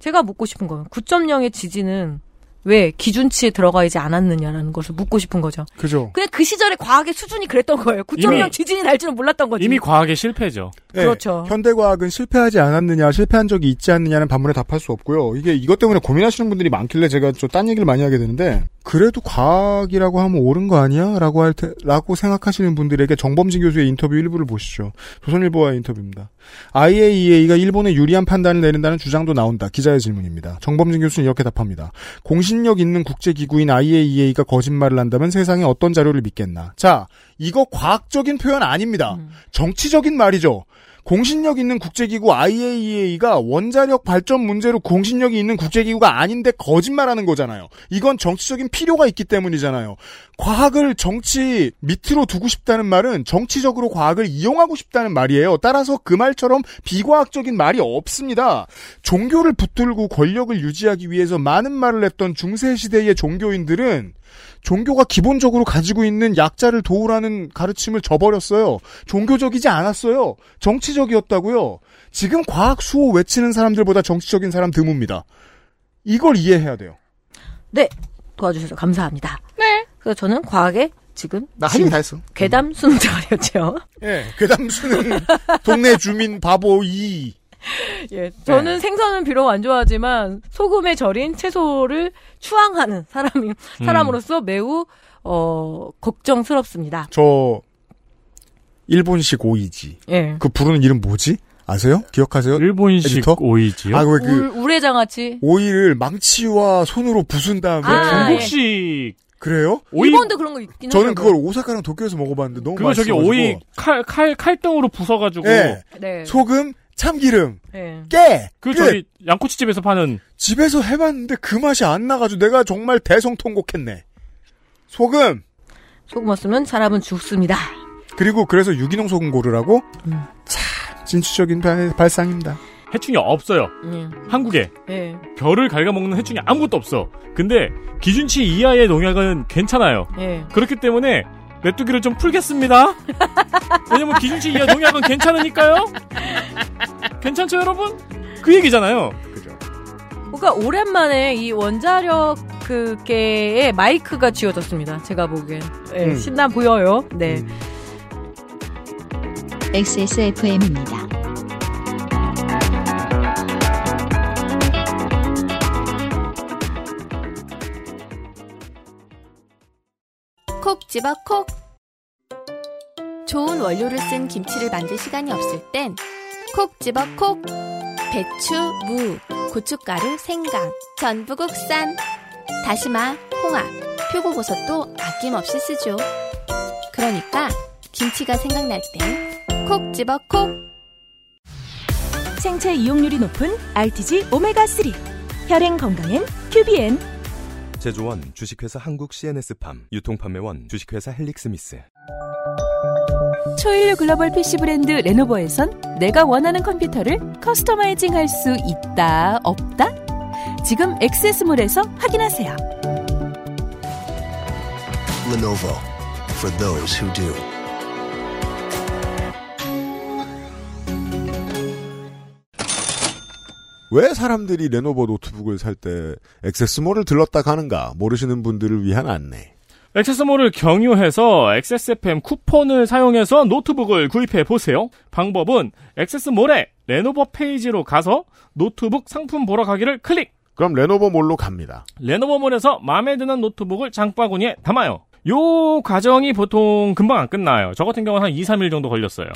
제가 묻고 싶은 건 9.0의 지지는 왜 기준치에 들어가 있지 않았느냐라는 것을 묻고 싶은 거죠. 그죠. 근데 그 시절에 과학의 수준이 그랬던 거예요. 9.0 지진이 날 줄은 몰랐던 거지. 이미 과학의 실패죠. 네, 그렇죠. 현대과학은 실패하지 않았느냐, 실패한 적이 있지 않느냐는 반문에 답할 수 없고요. 이게 이것 때문에 고민하시는 분들이 많길래 제가 좀 딴 얘기를 많이 하게 되는데, 그래도 과학이라고 하면 옳은 거 아니야? 라고 생각하시는 분들에게 정범진 교수의 인터뷰 일부를 보시죠. 조선일보와의 인터뷰입니다. IAEA가 일본에 유리한 판단을 내린다는 주장도 나온다. 기자의 질문입니다. 정범진 교수는 이렇게 답합니다. 공신력 있는 국제기구인 IAEA가 거짓말을 한다면 세상에 어떤 자료를 믿겠나. 자, 이거 과학적인 표현 아닙니다. 정치적인 말이죠. 공신력 있는 국제기구 IAEA가 원자력 발전 문제로 공신력이 있는 국제기구가 아닌데 거짓말하는 거잖아요. 이건 정치적인 필요가 있기 때문이잖아요. 과학을 정치 밑으로 두고 싶다는 말은 정치적으로 과학을 이용하고 싶다는 말이에요. 따라서 그 말처럼 비과학적인 말이 없습니다. 종교를 붙들고 권력을 유지하기 위해서 많은 말을 했던 중세시대의 종교인들은 종교가 기본적으로 가지고 있는 약자를 도우라는 가르침을 저버렸어요. 종교적이지 않았어요. 정치적이었다고요. 지금 과학 수호 외치는 사람들보다 정치적인 사람 드뭅니다. 이걸 이해해야 돼요. 네. 도와주셔서 감사합니다. 네. 그래서 저는 과학에 지금 나 할 일 다 했어. 괴담 수능 잘했죠. 예, 괴담 수능 동네 주민 바보 2. 예, 저는 네. 생선은 비록 안 좋아하지만 소금에 절인 채소를 추앙하는 사람으로서 매우 걱정스럽습니다. 저 일본식 오이지. 예. 그 부르는 이름 뭐지? 아세요? 기억하세요? 일본식 에디터? 오이지요? 아, 그 우레장아찌. 오이를 망치와 손으로 부순 다음에 중국식. 예. 그래요? 일본도 그런 거 있긴 해요. 저는 그걸 오사카랑 도쿄에서 먹어봤는데 너무 맛있어가지고. 그거 저기 오이 칼등으로 부숴가지고. 네. 네. 소금, 참기름, 네. 깨. 그 저기 양꼬치집에서 파는. 집에서 해봤는데 그 맛이 안 나가지고 내가 정말 대성통곡했네. 소금. 소금 없으면 사람은 죽습니다. 그리고 그래서 유기농 소금 고르라고. 참 진취적인 발상입니다. 해충이 없어요. 한국에. 네. 별을 갉아먹는 해충이 아무것도 없어. 근데 기준치 이하의 농약은 괜찮아요. 네. 그렇기 때문에 메뚜기를 좀 풀겠습니다. 왜냐면 기준치 이하 농약은 괜찮으니까요. 괜찮죠 여러분? 그 얘기잖아요. 그죠. 그러니까 오랜만에 이 원자력 그계의 마이크가 쥐어졌습니다. 제가 보기엔. 네, 신나 보여요. 네. XSFM입니다. 콕 집어 콕. 좋은 원료를 쓴 김치를 만들 시간이 없을 땐 콕 집어 콕. 배추, 무, 고춧가루, 생강, 전부 국산. 다시마, 홍합, 표고버섯도 아낌없이 쓰죠. 그러니까 김치가 생각날 땐 콕 집어 콕. 생체 이용률이 높은 RTG 오메가3. 혈행 건강엔 QBN. 제조원 주식회사 한국 CNS팜, 유통판매원 주식회사 헬릭스미스. 초일류 글로벌 PC 브랜드 레노버에선 내가 원하는 컴퓨터를 커스터마이징할 수 있다, 없다? 지금 XS몰에서 확인하세요. Lenovo for those who do. 왜 사람들이 레노버 노트북을 살 때 액세스몰을 들렀다 가는가 모르시는 분들을 위한 안내. 액세스몰을 경유해서 XSFM 쿠폰을 사용해서 노트북을 구입해보세요. 방법은 액세스몰에 레노버 페이지로 가서 노트북 상품 보러 가기를 클릭. 그럼 레노버몰로 갑니다. 레노버몰에서 마음에 드는 노트북을 장바구니에 담아요. 요 과정이 보통 금방 안 끝나요. 저 같은 경우는 한 2, 3일 정도 걸렸어요.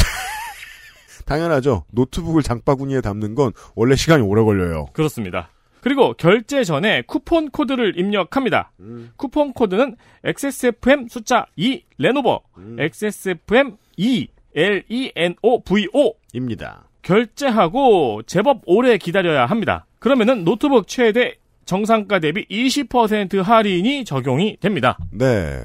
당연하죠. 노트북을 장바구니에 담는 건 원래 시간이 오래 걸려요. 그렇습니다. 그리고 결제 전에 쿠폰 코드를 입력합니다. 쿠폰 코드는 XSFM 숫자 2 레노버 XSFM 2 LENOVO입니다. 결제하고 제법 오래 기다려야 합니다. 그러면은 노트북 최대 정상가 대비 20% 할인이 적용이 됩니다. 네.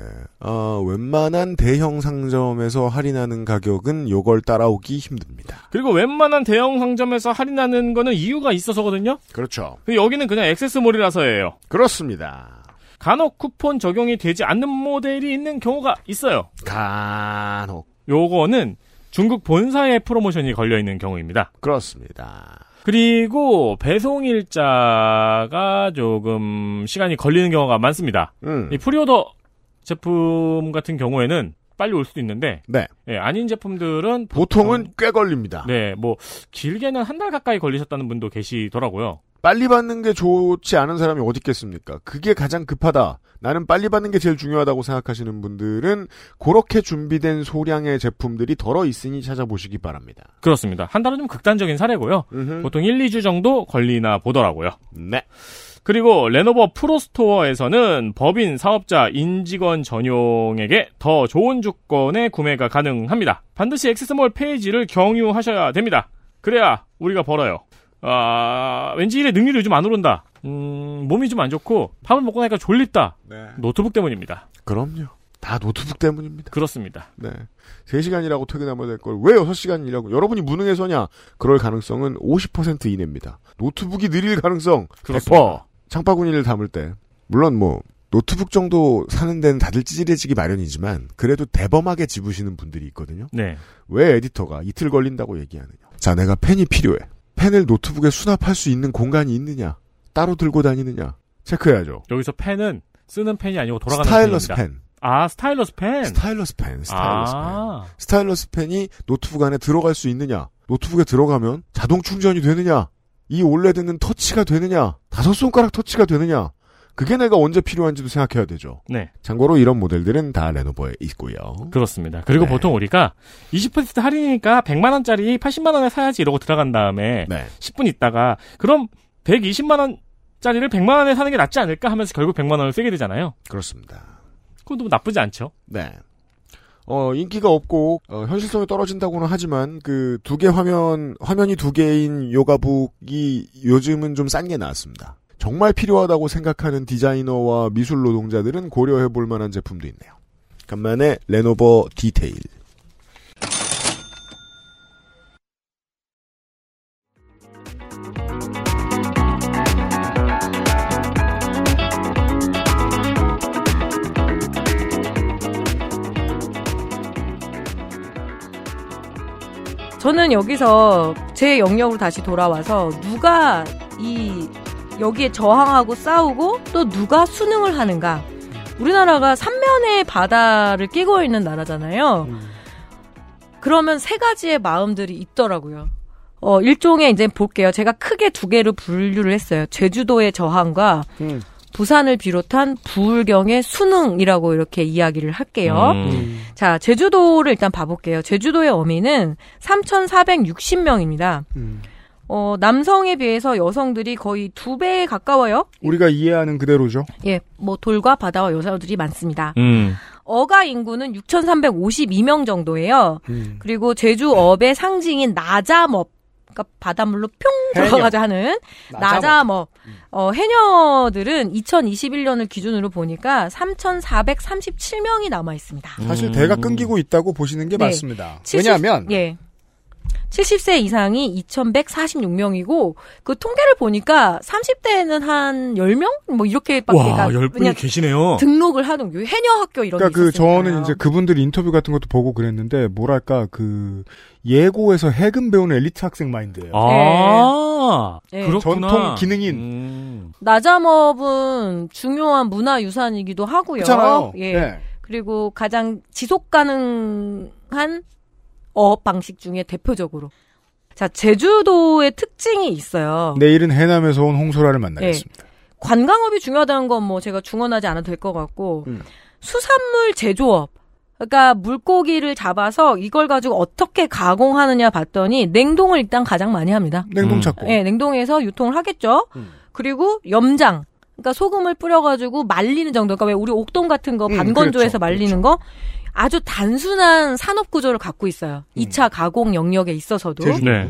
웬만한 대형 상점에서 할인하는 가격은 요걸 따라오기 힘듭니다. 그리고 웬만한 대형 상점에서 할인하는 거는 이유가 있어서거든요. 그렇죠. 여기는 그냥 액세스몰이라서예요. 그렇습니다. 간혹 쿠폰 적용이 되지 않는 모델이 있는 경우가 있어요. 간혹. 요거는 중국 본사의 프로모션이 걸려있는 경우입니다. 그렇습니다. 그리고 배송 일자가 조금 시간이 걸리는 경우가 많습니다. 이 프리오더 제품 같은 경우에는 빨리 올 수도 있는데 네. 예, 아닌 제품들은 보통은 꽤 걸립니다. 네, 뭐 길게는 한 달 가까이 걸리셨다는 분도 계시더라고요. 빨리 받는 게 좋지 않은 사람이 어디 있겠습니까? 그게 가장 급하다. 나는 빨리 받는 게 제일 중요하다고 생각하시는 분들은 그렇게 준비된 소량의 제품들이 덜어 있으니 찾아보시기 바랍니다. 그렇습니다. 한 달은 좀 극단적인 사례고요. 보통 1, 2주 정도 걸리나 보더라고요. 네. 그리고 레노버 프로스토어에서는 법인, 사업자, 임직원 전용에게 더 좋은 조건의 구매가 가능합니다. 반드시 액세스몰 페이지를 경유하셔야 됩니다. 그래야 우리가 벌어요. 왠지 일에 능률이 좀 안 오른다. 몸이 좀 안 좋고 밥을 먹고 나니까 졸립다. 네. 노트북 때문입니다. 그럼요. 다 노트북 때문입니다. 그렇습니다. 네. 3시간이라고 퇴근하면 될 걸 왜 6시간 일하고 여러분이 무능해서냐? 그럴 가능성은 50% 이내입니다. 노트북이 느릴 가능성 100%. 장바구니를 담을 때 물론 뭐 노트북 정도 사는 데는 다들 찌질해지기 마련이지만 그래도 대범하게 집으시는 분들이 있거든요. 네. 왜 에디터가 이틀 걸린다고 얘기하느냐. 자, 내가 펜이 필요해. 펜을 노트북에 수납할 수 있는 공간이 있느냐. 따로 들고 다니느냐. 체크해야죠. 여기서 펜은 쓰는 펜이 아니고 돌아가는 스타일러스 펜입니다. 펜. 아, 스타일러스 펜. 스타일러스 펜. 스타일러스 펜이 노트북 안에 들어갈 수 있느냐. 노트북에 들어가면 자동 충전이 되느냐. 이 올레드는 터치가 되느냐. 다섯 손가락 터치가 되느냐. 그게 내가 언제 필요한지도 생각해야 되죠. 네. 참고로 이런 모델들은 다 레노버에 있고요. 그렇습니다. 그리고 네. 보통 우리가 20% 할인이니까 100만 원짜리 80만 원에 사야지 이러고 들어간 다음에 네. 10분 있다가 그럼 120만 원짜리를 100만 원에 사는 게 낫지 않을까 하면서 결국 100만 원을 쓰게 되잖아요. 그렇습니다. 그건 너무 나쁘지 않죠. 네. 인기가 없고 현실성이 떨어진다고는 하지만 그 두 개 화면이 두 개인 요가북이 요즘은 좀 싼 게 나왔습니다. 정말 필요하다고 생각하는 디자이너와 미술 노동자들은 고려해볼 만한 제품도 있네요. 간만에 레노버 디테일. 저는 여기서 제 영역으로 다시 돌아와서 누가 여기에 저항하고 싸우고 또 누가 수능을 하는가. 우리나라가 3면의 바다를 끼고 있는 나라잖아요. 그러면 세 가지의 마음들이 있더라고요. 일종의 이제 볼게요. 제가 크게 두 개로 분류를 했어요. 제주도의 저항과 부산을 비롯한 부울경의 수능이라고 이렇게 이야기를 할게요. 자, 제주도를 일단 봐볼게요. 제주도의 어민은 3,460명입니다. 남성에 비해서 여성들이 거의 2배에 가까워요. 우리가 이해하는 그대로죠. 예, 뭐 돌과 바다와 여자들이 많습니다. 어가 인구는 6,352명 정도예요. 그리고 제주업의 상징인 나자먹, 그러니까 바닷물로 뿅 들어가자 하는 나자먹. 해녀들은 2021년을 기준으로 보니까 3,437명이 남아 있습니다. 사실 대가 끊기고 있다고 보시는 게 네. 맞습니다. 왜냐하면. 예. 70세 이상이 2,146명이고 그 통계를 보니까 30대에는 한 10명? 뭐 이렇게밖에 와, 10분이 계시네요. 등록을 하는 해녀 학교 이런 그러니까 게 있었으니까. 저는 이제 그분들 인터뷰 같은 것도 보고 그랬는데 뭐랄까 그 예고에서 해금 배우는 엘리트 학생 마인드예요. 아, 네. 그렇구나. 전통 기능인. 나자업은 중요한 문화 유산이기도 하고요. 그렇잖아요. 예. 네. 그리고 가장 지속 가능한 어업 방식 중에 대표적으로. 자, 제주도의 특징이 있어요. 내일은 해남에서 온 홍소라를 만나겠습니다. 네. 관광업이 중요하다는 건 뭐 제가 중언하지 않아도 될 것 같고 수산물 제조업. 그러니까 물고기를 잡아서 이걸 가지고 어떻게 가공하느냐 봤더니 냉동을 일단 가장 많이 합니다. 냉동 찾고. 네, 냉동해서 유통을 하겠죠. 그리고 염장. 그러니까 소금을 뿌려가지고 말리는 정도. 그러니까 왜 우리 옥돔 같은 거 반건조해서 그렇죠, 말리는 그렇죠. 거. 아주 단순한 산업 구조를 갖고 있어요. 2차 가공 영역에 있어서도. 제주네.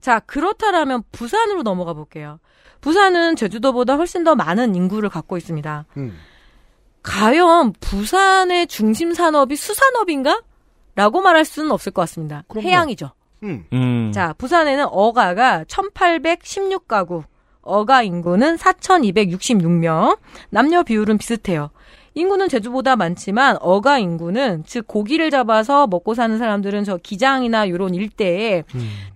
자, 그렇다라면 부산으로 넘어가 볼게요. 부산은 제주도보다 훨씬 더 많은 인구를 갖고 있습니다. 과연 부산의 중심 산업이 수산업인가? 라고 말할 수는 없을 것 같습니다. 그럼요. 해양이죠. 자, 부산에는 어가가 1,816가구, 어가 인구는 4,266명, 남녀 비율은 비슷해요. 인구는 제주보다 많지만 어가 인구는 즉 고기를 잡아서 먹고 사는 사람들은 저 기장이나 이런 일대에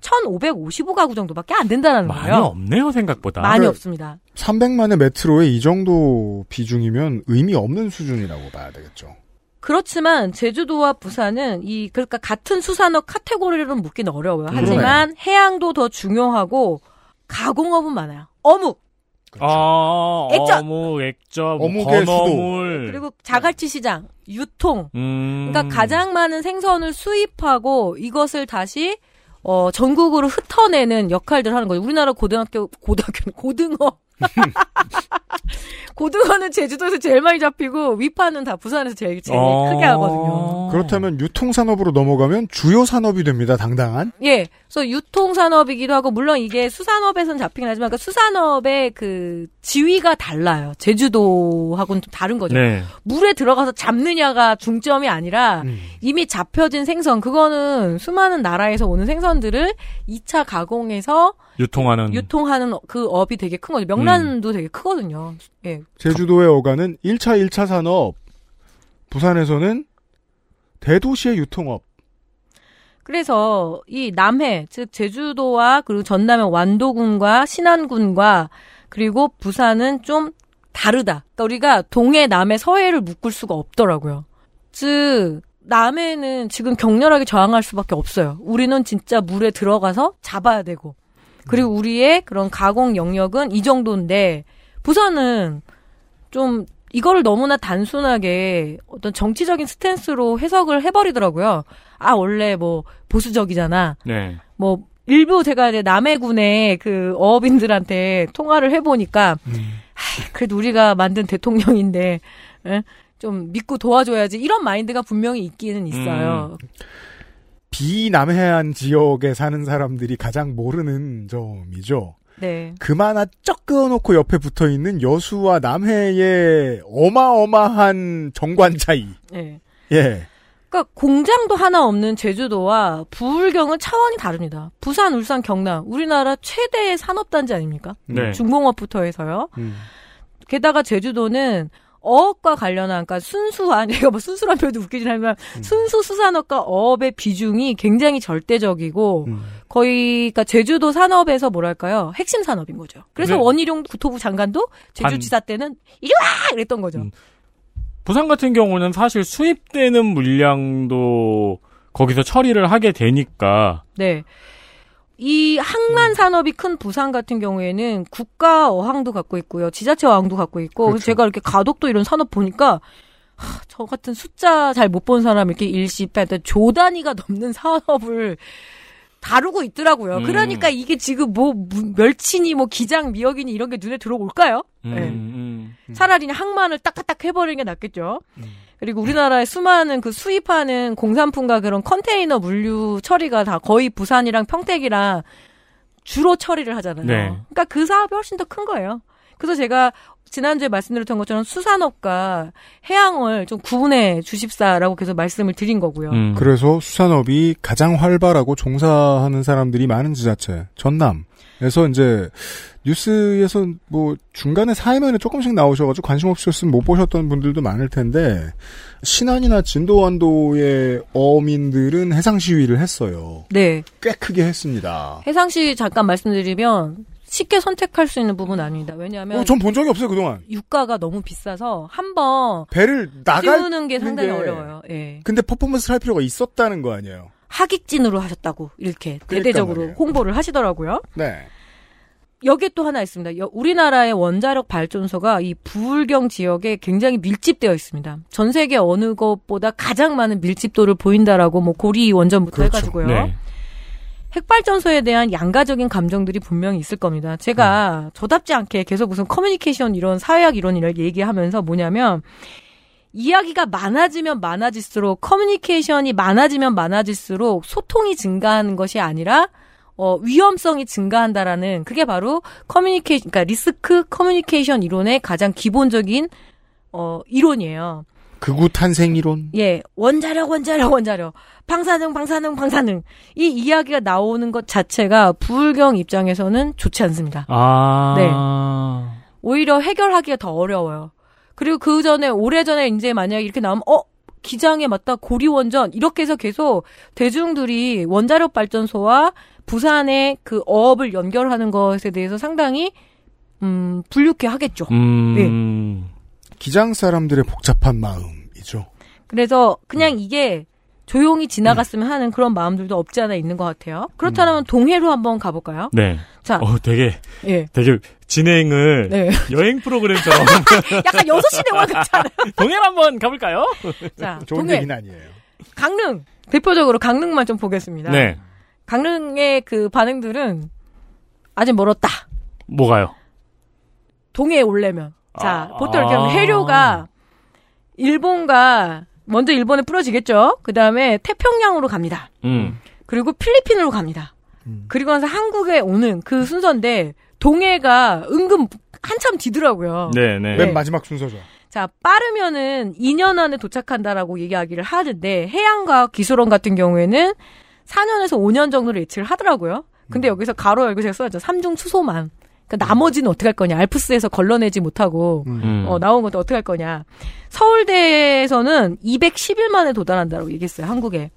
1,555가구 정도밖에 안 된다는 거예요. 많이 없네요 생각보다. 많이 없습니다. 300만의 메트로에 이 정도 비중이면 의미 없는 수준이라고 봐야 되겠죠. 그렇지만 제주도와 부산은 그러니까 같은 수산업 카테고리로 묶기는 어려워요. 하지만 해양도 더 중요하고 가공업은 많아요. 어묵. 그렇죠. 아, 액젓. 어묵, 액젓, 어묵의 수도. 그리고 자갈치 시장, 유통. 그러니까 가장 많은 생선을 수입하고 이것을 다시 전국으로 흩어내는 역할들 하는 거예요. 우리나라 고등어. 고등어는 제주도에서 제일 많이 잡히고 위파는 다 부산에서 제일 크게 하거든요. 그렇다면 유통산업으로 넘어가면 주요 산업이 됩니다. 당당한. 예, 그래서 유통산업이기도 하고 물론 이게 수산업에선 잡히긴 하지만 그러니까 수산업의 그 지위가 달라요. 제주도하고는 좀 다른 거죠. 네. 물에 들어가서 잡느냐가 중점이 아니라 이미 잡혀진 생선 그거는 수많은 나라에서 오는 생선들을 2차 가공해서 유통하는 그 업이 되게 큰 거죠. 명란도 되게 크거든요. 예. 제주도의 어간은 1차 산업, 부산에서는 대도시의 유통업. 그래서 이 남해, 즉 제주도와 그리고 전남의 완도군과 신안군과 그리고 부산은 좀 다르다. 그러니까 우리가 동해, 남해, 서해를 묶을 수가 없더라고요. 즉 남해는 지금 격렬하게 저항할 수밖에 없어요. 우리는 진짜 물에 들어가서 잡아야 되고. 그리고 우리의 그런 가공 영역은 이 정도인데 부산은 좀 이거를 너무나 단순하게 어떤 정치적인 스탠스로 해석을 해버리더라고요. 아, 원래 뭐 보수적이잖아. 네. 뭐 일부 제가 이제 남해군의 그 어업인들한테 통화를 해보니까 그래도 우리가 만든 대통령인데 에? 좀 믿고 도와줘야지 이런 마인드가 분명히 있기는 있어요. 비남해안 지역에 사는 사람들이 가장 모르는 점이죠. 네. 금 하나 쩍 끄어놓고 옆에 붙어있는 여수와 남해의 어마어마한 정관 차이. 네. 예. 그러니까 공장도 하나 없는 제주도와 부울경은 차원이 다릅니다. 부산, 울산, 경남. 우리나라 최대의 산업단지 아닙니까? 네. 중공업부터 해서요. 게다가 제주도는 어업과 관련한, 그러니까 순수한, 얘가 뭐 순수란 표현도 웃기진 하지만, 순수 수산업과 어업의 비중이 굉장히 절대적이고, 거의, 그러니까 제주도 산업에서 뭐랄까요, 핵심 산업인 거죠. 그래서 네. 원희룡 국토부 장관도 제주지사 때는, 이리 와! 이랬던 거죠. 부산 같은 경우는 사실 수입되는 물량도 거기서 처리를 하게 되니까. 네. 이 항만 산업이 큰 부산 같은 경우에는 국가 어항도 갖고 있고요. 지자체 어항도 갖고 있고. 그렇죠. 제가 이렇게 가덕도 이런 산업 보니까 저 같은 숫자 잘 못 본 사람 이렇게 일시 조 단위가 넘는 산업을 다루고 있더라고요. 그러니까 이게 지금 뭐 멸치니 뭐 기장 미역이니 이런 게 눈에 들어올까요? 네. 차라리 항만을 딱딱딱 해버리는 게 낫겠죠. 그리고 우리나라의 수많은 그 수입하는 공산품과 그런 컨테이너 물류 처리가 다 거의 부산이랑 평택이랑 주로 처리를 하잖아요. 네. 그러니까 그 사업이 훨씬 더 큰 거예요. 그래서 제가 지난주에 말씀드렸던 것처럼 수산업과 해양을 좀 구분해 주십사라고 계속 말씀을 드린 거고요. 그래서 수산업이 가장 활발하고 종사하는 사람들이 많은 지자체, 전남에서 이제 뉴스에서 뭐 중간에 사회면에 조금씩 나오셔가지고 관심 없으셨으면 못 보셨던 분들도 많을 텐데 신안이나 진도완도의 어민들은 해상 시위를 했어요. 네, 꽤 크게 했습니다. 해상 시위 잠깐 말씀드리면 쉽게 선택할 수 있는 부분 아닙니다. 왜냐하면 전 본 적이 없어요 그동안. 유가가 너무 비싸서 한번 배를 띄우는 게 상당히 어려워요. 예. 근데 퍼포먼스를 할 필요가 있었다는 거 아니에요? 하객진으로 하셨다고 이렇게 대대적으로 그러니까 홍보를 하시더라고요. 네. 여기에 또 하나 있습니다. 우리나라의 원자력 발전소가 이 부울경 지역에 굉장히 밀집되어 있습니다. 전 세계 어느 것보다 가장 많은 밀집도를 보인다라고 뭐 고리 원전부터 그렇죠. 해가지고요. 네. 핵발전소에 대한 양가적인 감정들이 분명히 있을 겁니다. 제가 저답지 않게 계속 무슨 커뮤니케이션 이런 사회학 이런 일을 얘기하면서 뭐냐면 이야기가 많아지면 많아질수록 커뮤니케이션이 많아지면 많아질수록 소통이 증가하는 것이 아니라 위험성이 증가한다라는 그게 바로 커뮤니케이션, 그러니까 리스크 커뮤니케이션 이론의 가장 기본적인 이론이에요. 극우 탄생 이론? 예, 원자력, 방사능 이 이야기가 나오는 것 자체가 부울경 입장에서는 좋지 않습니다. 아, 네, 오히려 해결하기가 더 어려워요. 그리고 그 전에 오래전에 이제 만약에 이렇게 나오면 기장에 맞다 고리원전 이렇게 해서 계속 대중들이 원자력 발전소와 부산의 그 어업을 연결하는 것에 대해서 상당히 불쾌해 하겠죠. 네. 기장 사람들의 복잡한 마음이죠. 그래서 그냥 이게 조용히 지나갔으면 하는 그런 마음들도 없지 않아 있는 것 같아요. 그렇다면 동해로 한번 가볼까요? 네. 자, 되게 진행을 네. 여행 프로그램처럼 약간 6시 대화 같잖아요. 동해로 한번 가볼까요? 자, 좋은 동해. 얘기는 아니에요. 강릉 대표적으로 강릉만 좀 보겠습니다. 네. 강릉의 그 반응들은 아직 멀었다. 뭐가요? 동해에 오려면 자, 보통 이렇게 하면 해류가 일본과 먼저 일본에 풀어지겠죠. 그 다음에 태평양으로 갑니다. 그리고 필리핀으로 갑니다. 그리고 나서 한국에 오는 그 순서인데 동해가 은근 한참 뒤더라고요. 네네. 맨 마지막 순서죠. 자, 빠르면은 2년 안에 도착한다라고 얘기하기를 하는데 해양과학 기술원 같은 경우에는 4년에서 5년 정도를 예측을 하더라고요. 근데 여기서 가로 열고 제가 써야죠. 삼중수소만. 그러니까 나머지는 어떻게 할 거냐. 알프스에서 걸러내지 못하고 나온 것도 어떻게 할 거냐. 서울대에서는 210일 만에 도달한다고 얘기했어요. 한국에.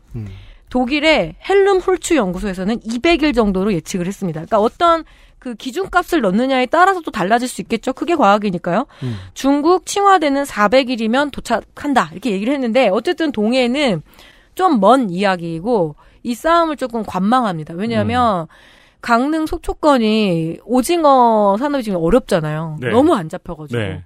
독일의 헬름 홀츠 연구소에서는 200일 정도로 예측을 했습니다. 그러니까 어떤 그 기준값을 넣느냐에 따라서 또 달라질 수 있겠죠. 그게 과학이니까요. 중국 칭화대는 400일이면 도착한다. 이렇게 얘기를 했는데 어쨌든 동해는 좀 먼 이야기이고 이 싸움을 조금 관망합니다. 왜냐하면 강릉 속초권이 오징어 산업이 지금 어렵잖아요. 네. 너무 안 잡혀가지고. 네.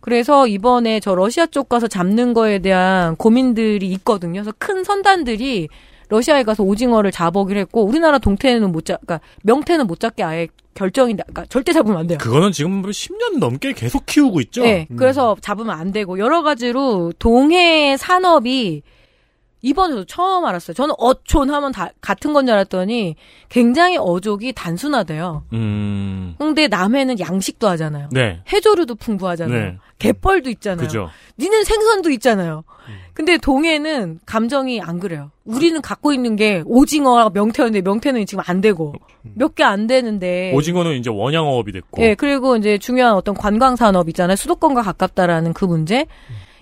그래서 이번에 저 러시아 쪽 가서 잡는 거에 대한 고민들이 있거든요. 그래서 큰 선단들이 러시아에 가서 오징어를 잡아오기로 했고 우리나라 동태는 못 잡, 그러니까 명태는 못 잡게 아예 결정이, 그러니까 절대 잡으면 안 돼요. 그거는 지금 10년 넘게 계속 키우고 있죠. 네, 그래서 잡으면 안 되고 여러 가지로 동해 산업이 이번에도 처음 알았어요. 저는 어촌 하면 다 같은 건 줄 알았더니 굉장히 어족이 단순하대요. 근데 남해는 양식도 하잖아요. 네. 해조류도 풍부하잖아요. 네. 갯벌도 있잖아요. 그죠. 니는 생선도 있잖아요. 근데 동해는 감정이 안 그래요. 우리는 갖고 있는 게 오징어랑 명태였는데 명태는 지금 안 되고 몇 개 안 되는데 오징어는 이제 원양어업이 됐고. 예, 네, 그리고 이제 중요한 어떤 관광산업 있잖아요. 수도권과 가깝다라는 그 문제.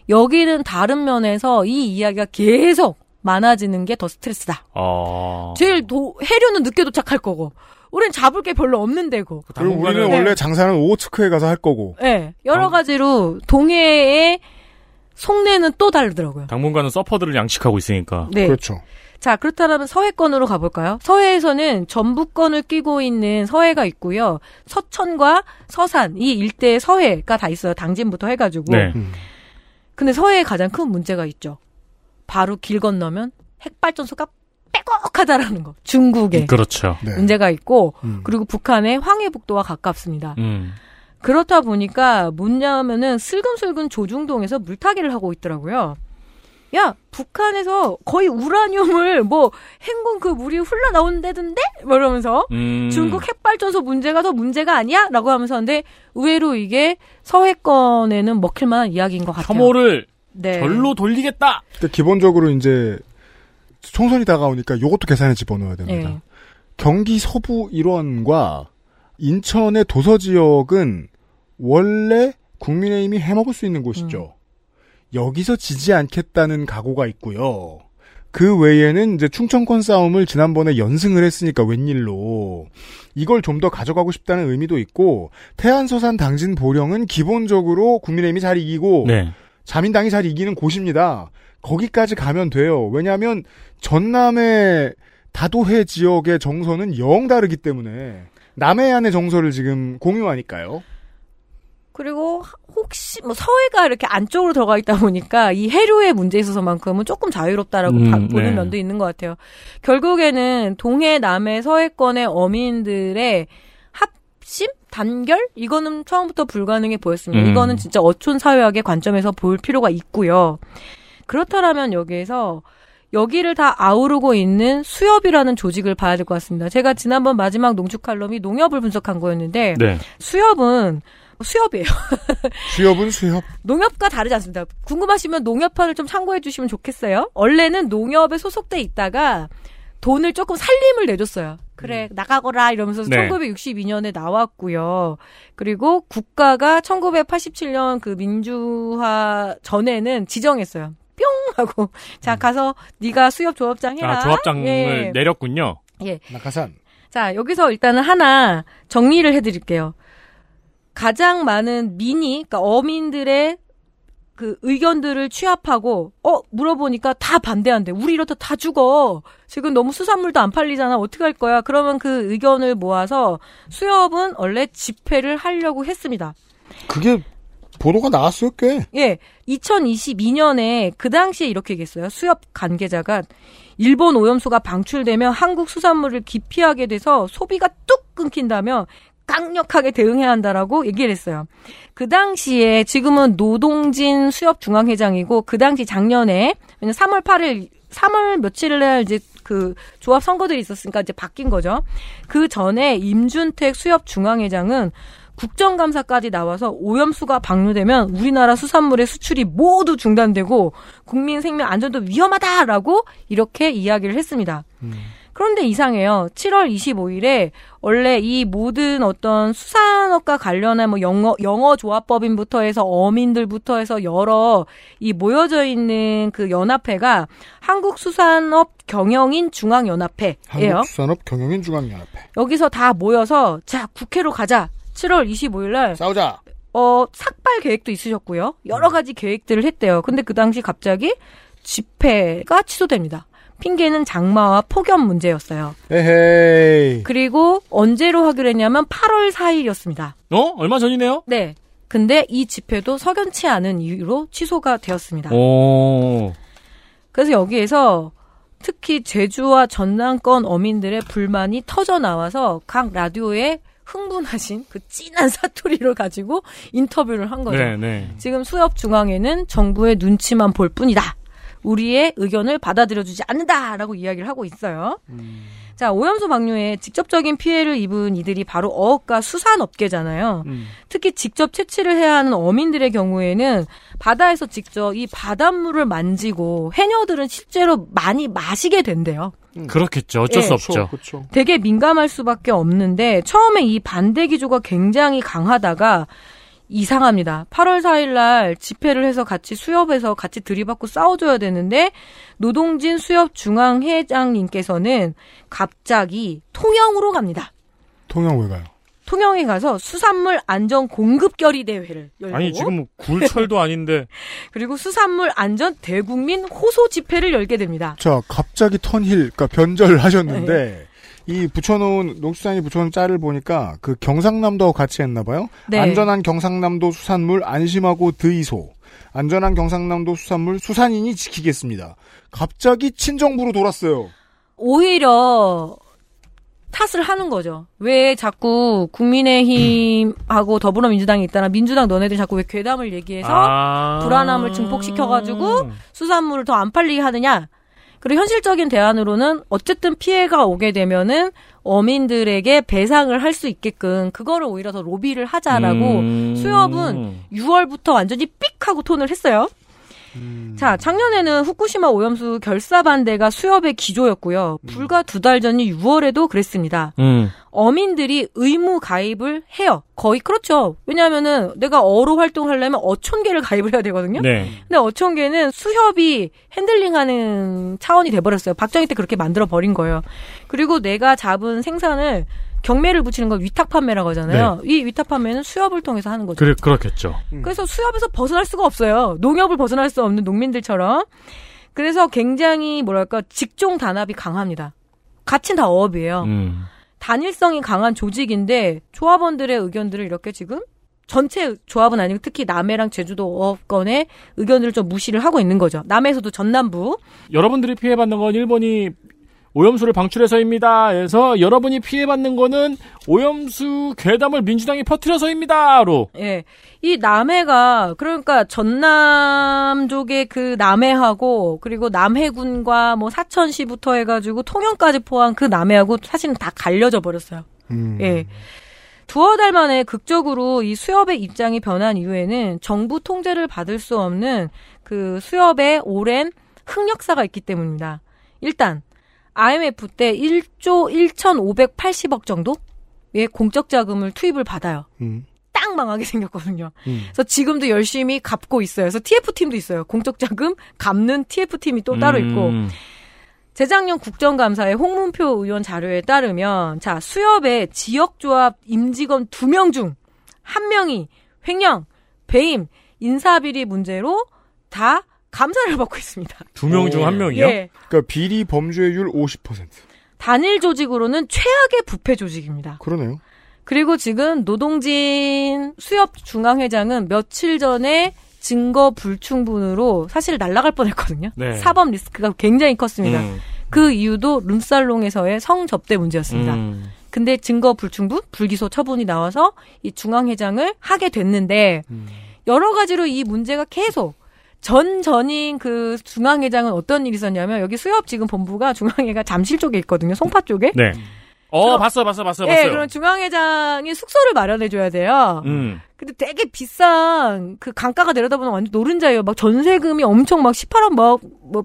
여기는 다른 면에서 이 이야기가 계속 많아지는 게 더 스트레스다. 아... 제일 해류는 늦게 도착할 거고 우린 잡을 게 별로 없는 데고 그리고 우리는 원래 장사는 오호츠크에 가서 할 거고 네, 여러 가지로 동해의 속내는 또 다르더라고요. 당분간은 서퍼들을 양식하고 있으니까. 네. 그렇죠. 자, 그렇다면 서해권으로 가볼까요? 서해에서는 전북권을 끼고 있는 서해가 있고요. 서천과 서산 이 일대의 서해가 다 있어요. 당진부터 해가지고. 네. 근데 서해에 가장 큰 문제가 있죠. 바로 길 건너면 핵발전소가 빼곡하다라는 거. 중국에. 그렇죠. 네. 문제가 있고 그리고 북한의 황해북도와 가깝습니다. 그렇다 보니까 뭐냐면은 슬금슬금 조중동에서 물타기를 하고 있더라고요. 야, 북한에서 거의 우라늄을 뭐 행군 그 물이 흘러나온다던데? 뭐 이러면서 중국 핵발전소 문제가 더 문제가 아니야? 라고 하면서 근데 의외로 이게 서해권에는 먹힐 만한 이야기인 것 같아요. 혐오를 네. 절로 돌리겠다! 그러니까 기본적으로 이제 총선이 다가오니까 이것도 계산에 집어넣어야 됩니다. 네. 경기 서부 일원과 인천의 도서 지역은 원래 국민의힘이 해먹을 수 있는 곳이죠. 여기서 지지 않겠다는 각오가 있고요. 그 외에는 이제 충청권 싸움을 지난번에 연승을 했으니까 웬일로 이걸 좀 더 가져가고 싶다는 의미도 있고 태안 서산 당진 보령은 기본적으로 국민의힘이 잘 이기고 네. 자민당이 잘 이기는 곳입니다. 거기까지 가면 돼요. 왜냐하면 전남의 다도해 지역의 정서는 영 다르기 때문에 남해안의 정서를 지금 공유하니까요. 그리고 혹시 뭐 서해가 이렇게 안쪽으로 들어가 있다 보니까 이 해류의 문제에 있어서만큼은 조금 자유롭다라고 보는 네. 면도 있는 것 같아요. 결국에는 동해, 남해, 서해권의 어민들의 합심? 단결? 이거는 처음부터 불가능해 보였습니다. 이거는 진짜 어촌 사회학의 관점에서 볼 필요가 있고요. 그렇다면 여기에서 여기를 다 아우르고 있는 수협이라는 조직을 봐야 될 것 같습니다. 제가 지난번 마지막 농축칼럼이 농협을 분석한 거였는데 네. 수협이에요. 수협은 수협. 농협과 다르지 않습니다. 궁금하시면 농협판을 좀 참고해 주시면 좋겠어요. 원래는 농협에 소속돼 있다가 돈을 조금 살림을 내줬어요. 그래 나가거라 이러면서 네. 1962년에 나왔고요. 그리고 국가가 1987년 그 민주화 전에는 지정했어요. 뿅 하고 자 가서 네가 수협 조합장 해라. 아, 조합장을 예. 내렸군요. 예. 낙하산. 자 여기서 일단은 하나 정리를 해드릴게요. 가장 많은 그러니까 어민들의 그 의견들을 취합하고, 물어보니까 다 반대한대. 우리 이러다 다 죽어. 지금 너무 수산물도 안 팔리잖아. 어떻게 할 거야? 그러면 그 의견을 모아서 수협은 원래 집회를 하려고 했습니다. 그게 보도가 나왔을 게. 예. 2022년에 그 당시에 이렇게 얘기했어요. 수협 관계자가 일본 오염수가 방출되며 한국 수산물을 기피하게 돼서 소비가 뚝 끊긴다며 강력하게 대응해야 한다라고 얘기를 했어요. 그 당시에 지금은 노동진 수협중앙회장이고 그 당시 작년에 3월 8일 3월 며칠 날 이제 그 조합 선거들이 있었으니까 이제 바뀐 거죠. 그 전에 임준택 수협중앙회장은 국정감사까지 나와서 오염수가 방류되면 우리나라 수산물의 수출이 모두 중단되고 국민 생명 안전도 위험하다라고 이렇게 이야기를 했습니다. 그런데 이상해요. 7월 25일에 원래 이 모든 어떤 수산업과 관련한 뭐 영어 조합법인부터 해서 어민들부터 해서 여러 이 모여져 있는 그 연합회가 한국 수산업 경영인 중앙연합회예요. 한국 수산업 경영인 중앙연합회. 여기서 다 모여서 자, 국회로 가자. 7월 25일 날 싸우자. 삭발 계획도 있으셨고요. 여러 가지 계획들을 했대요. 근데 그 당시 갑자기 집회가 취소됩니다. 핑계는 장마와 폭염 문제였어요. 에헤이. 그리고 언제로 하기로 했냐면 8월 4일이었습니다. 얼마 전이네요? 네. 근데 이 집회도 석연치 않은 이유로 취소가 되었습니다. 오. 그래서 여기에서 특히 제주와 전남권 어민들의 불만이 터져나와서 각 라디오에 흥분하신 그 진한 사투리를 가지고 인터뷰를 한 거죠. 네네. 지금 수협중앙회는 정부의 눈치만 볼 뿐이다. 우리의 의견을 받아들여주지 않는다라고 이야기를 하고 있어요. 자, 오염수 방류에 직접적인 피해를 입은 이들이 바로 어업과 수산업계잖아요. 특히 직접 채취를 해야 하는 어민들의 경우에는 바다에서 직접 이 바닷물을 만지고 해녀들은 실제로 많이 마시게 된대요. 그렇겠죠. 어쩔 수 없죠. 그렇죠. 되게 민감할 수밖에 없는데 처음에 이 반대 기조가 굉장히 강하다가 이상합니다. 8월 4일 날 집회를 해서 같이 수협에서 같이 들이받고 싸워줘야 되는데 노동진 수협중앙회장님께서는 갑자기 통영으로 갑니다. 통영을 가요? 통영에 가서 수산물 안전 공급 결의 대회를 열고 아니 지금 굴철도 아닌데 그리고 수산물 안전 대국민 호소 집회를 열게 됩니다. 자, 갑자기 턴힐, 그러니까 변절하셨는데 네. 이 붙여놓은 농수산이 붙여놓은 짤을 보니까 그 경상남도하고 같이 했나봐요. 네. 안전한 경상남도 수산물 안심하고 드이소. 안전한 경상남도 수산물 수산인이 지키겠습니다. 갑자기 친정부로 돌았어요. 오히려 탓을 하는 거죠. 왜 자꾸 국민의힘하고 더불어민주당이 있다나 민주당 너네들 자꾸 왜 괴담을 얘기해서 불안함을 증폭시켜가지고 수산물을 더 안 팔리게 하느냐. 그리고 현실적인 대안으로는 어쨌든 피해가 오게 되면은 어민들에게 배상을 할 수 있게끔 그거를 오히려 더 로비를 하자라고 수협은 6월부터 완전히 삑 하고 톤을 했어요. 자, 작년에는 후쿠시마 오염수 결사 반대가 수협의 기조였고요. 불과 두 달 전인 6월에도 그랬습니다. 어민들이 의무 가입을 해요. 거의 그렇죠. 왜냐하면은 내가 어로 활동하려면 어촌계를 가입을 해야 되거든요. 네. 근데 어촌계는 수협이 핸들링하는 차원이 돼버렸어요. 박정희 때 그렇게 만들어버린 거예요. 그리고 내가 잡은 생산을 경매를 붙이는 건 위탁 판매라고 하잖아요. 네. 이 위탁 판매는 수협을 통해서 하는 거죠. 그렇겠죠. 그래서 수협에서 벗어날 수가 없어요. 농협을 벗어날 수 없는 농민들처럼. 그래서 굉장히 뭐랄까 직종 단합이 강합니다. 같이 다 어업이에요. 단일성이 강한 조직인데 조합원들의 의견들을 이렇게 지금 전체 조합은 아니고 특히 남해랑 제주도 어업권의 의견들을 좀 무시를 하고 있는 거죠. 남해에서도 전남부. 여러분들이 피해받는 건 일본이 오염수를 방출해서입니다. 그래서 여러분이 피해받는 거는 오염수 괴담을 민주당이 퍼뜨려서입니다.로. 예, 이 남해가 그러니까 전남쪽의 그 남해하고 그리고 남해군과 뭐 사천시부터 해가지고 통영까지 포함 그 남해하고 사실은 다 갈려져 버렸어요. 예. 두어 달 만에 극적으로 이 수협의 입장이 변한 이후에는 정부 통제를 받을 수 없는 그 수협의 오랜 흑역사가 있기 때문입니다. 일단. IMF 때 1조 1,580억 정도의 공적 자금을 투입을 받아요. 딱 망하게 생겼거든요. 그래서 지금도 열심히 갚고 있어요. 그래서 TF팀도 있어요. 공적 자금 갚는 TF팀이 또 따로 있고. 재작년 국정감사의 홍문표 의원 자료에 따르면 자, 수협의 지역조합 임직원 2명 중 1명이 횡령, 배임, 인사비리 문제로 다 감사를 받고 있습니다. 2명 중 1명이요? 예. 그러니까 비리 범죄율 50%. 단일 조직으로는 최악의 부패 조직입니다. 그러네요. 그리고 지금 노동진 수협중앙회장은 며칠 전에 증거 불충분으로 사실 날아갈 뻔했거든요. 네. 사법 리스크가 굉장히 컸습니다. 그 이유도 룸살롱에서의 성접대 문제였습니다. 근데 증거 불충분, 불기소 처분이 나와서 이 중앙회장을 하게 됐는데 여러 가지로 이 문제가 계속 전인 그 중앙회장은 어떤 일이 있었냐면 여기 수협 지금 본부가 중앙회가 잠실 쪽에 있거든요. 송파 쪽에. 네. 봤어요. 네, 그럼 중앙회장이 숙소를 마련해줘야 돼요. 근데 되게 비싼 그 강가가 내려다보면 완전 노른자예요. 막 전세금이 엄청 막 18억 막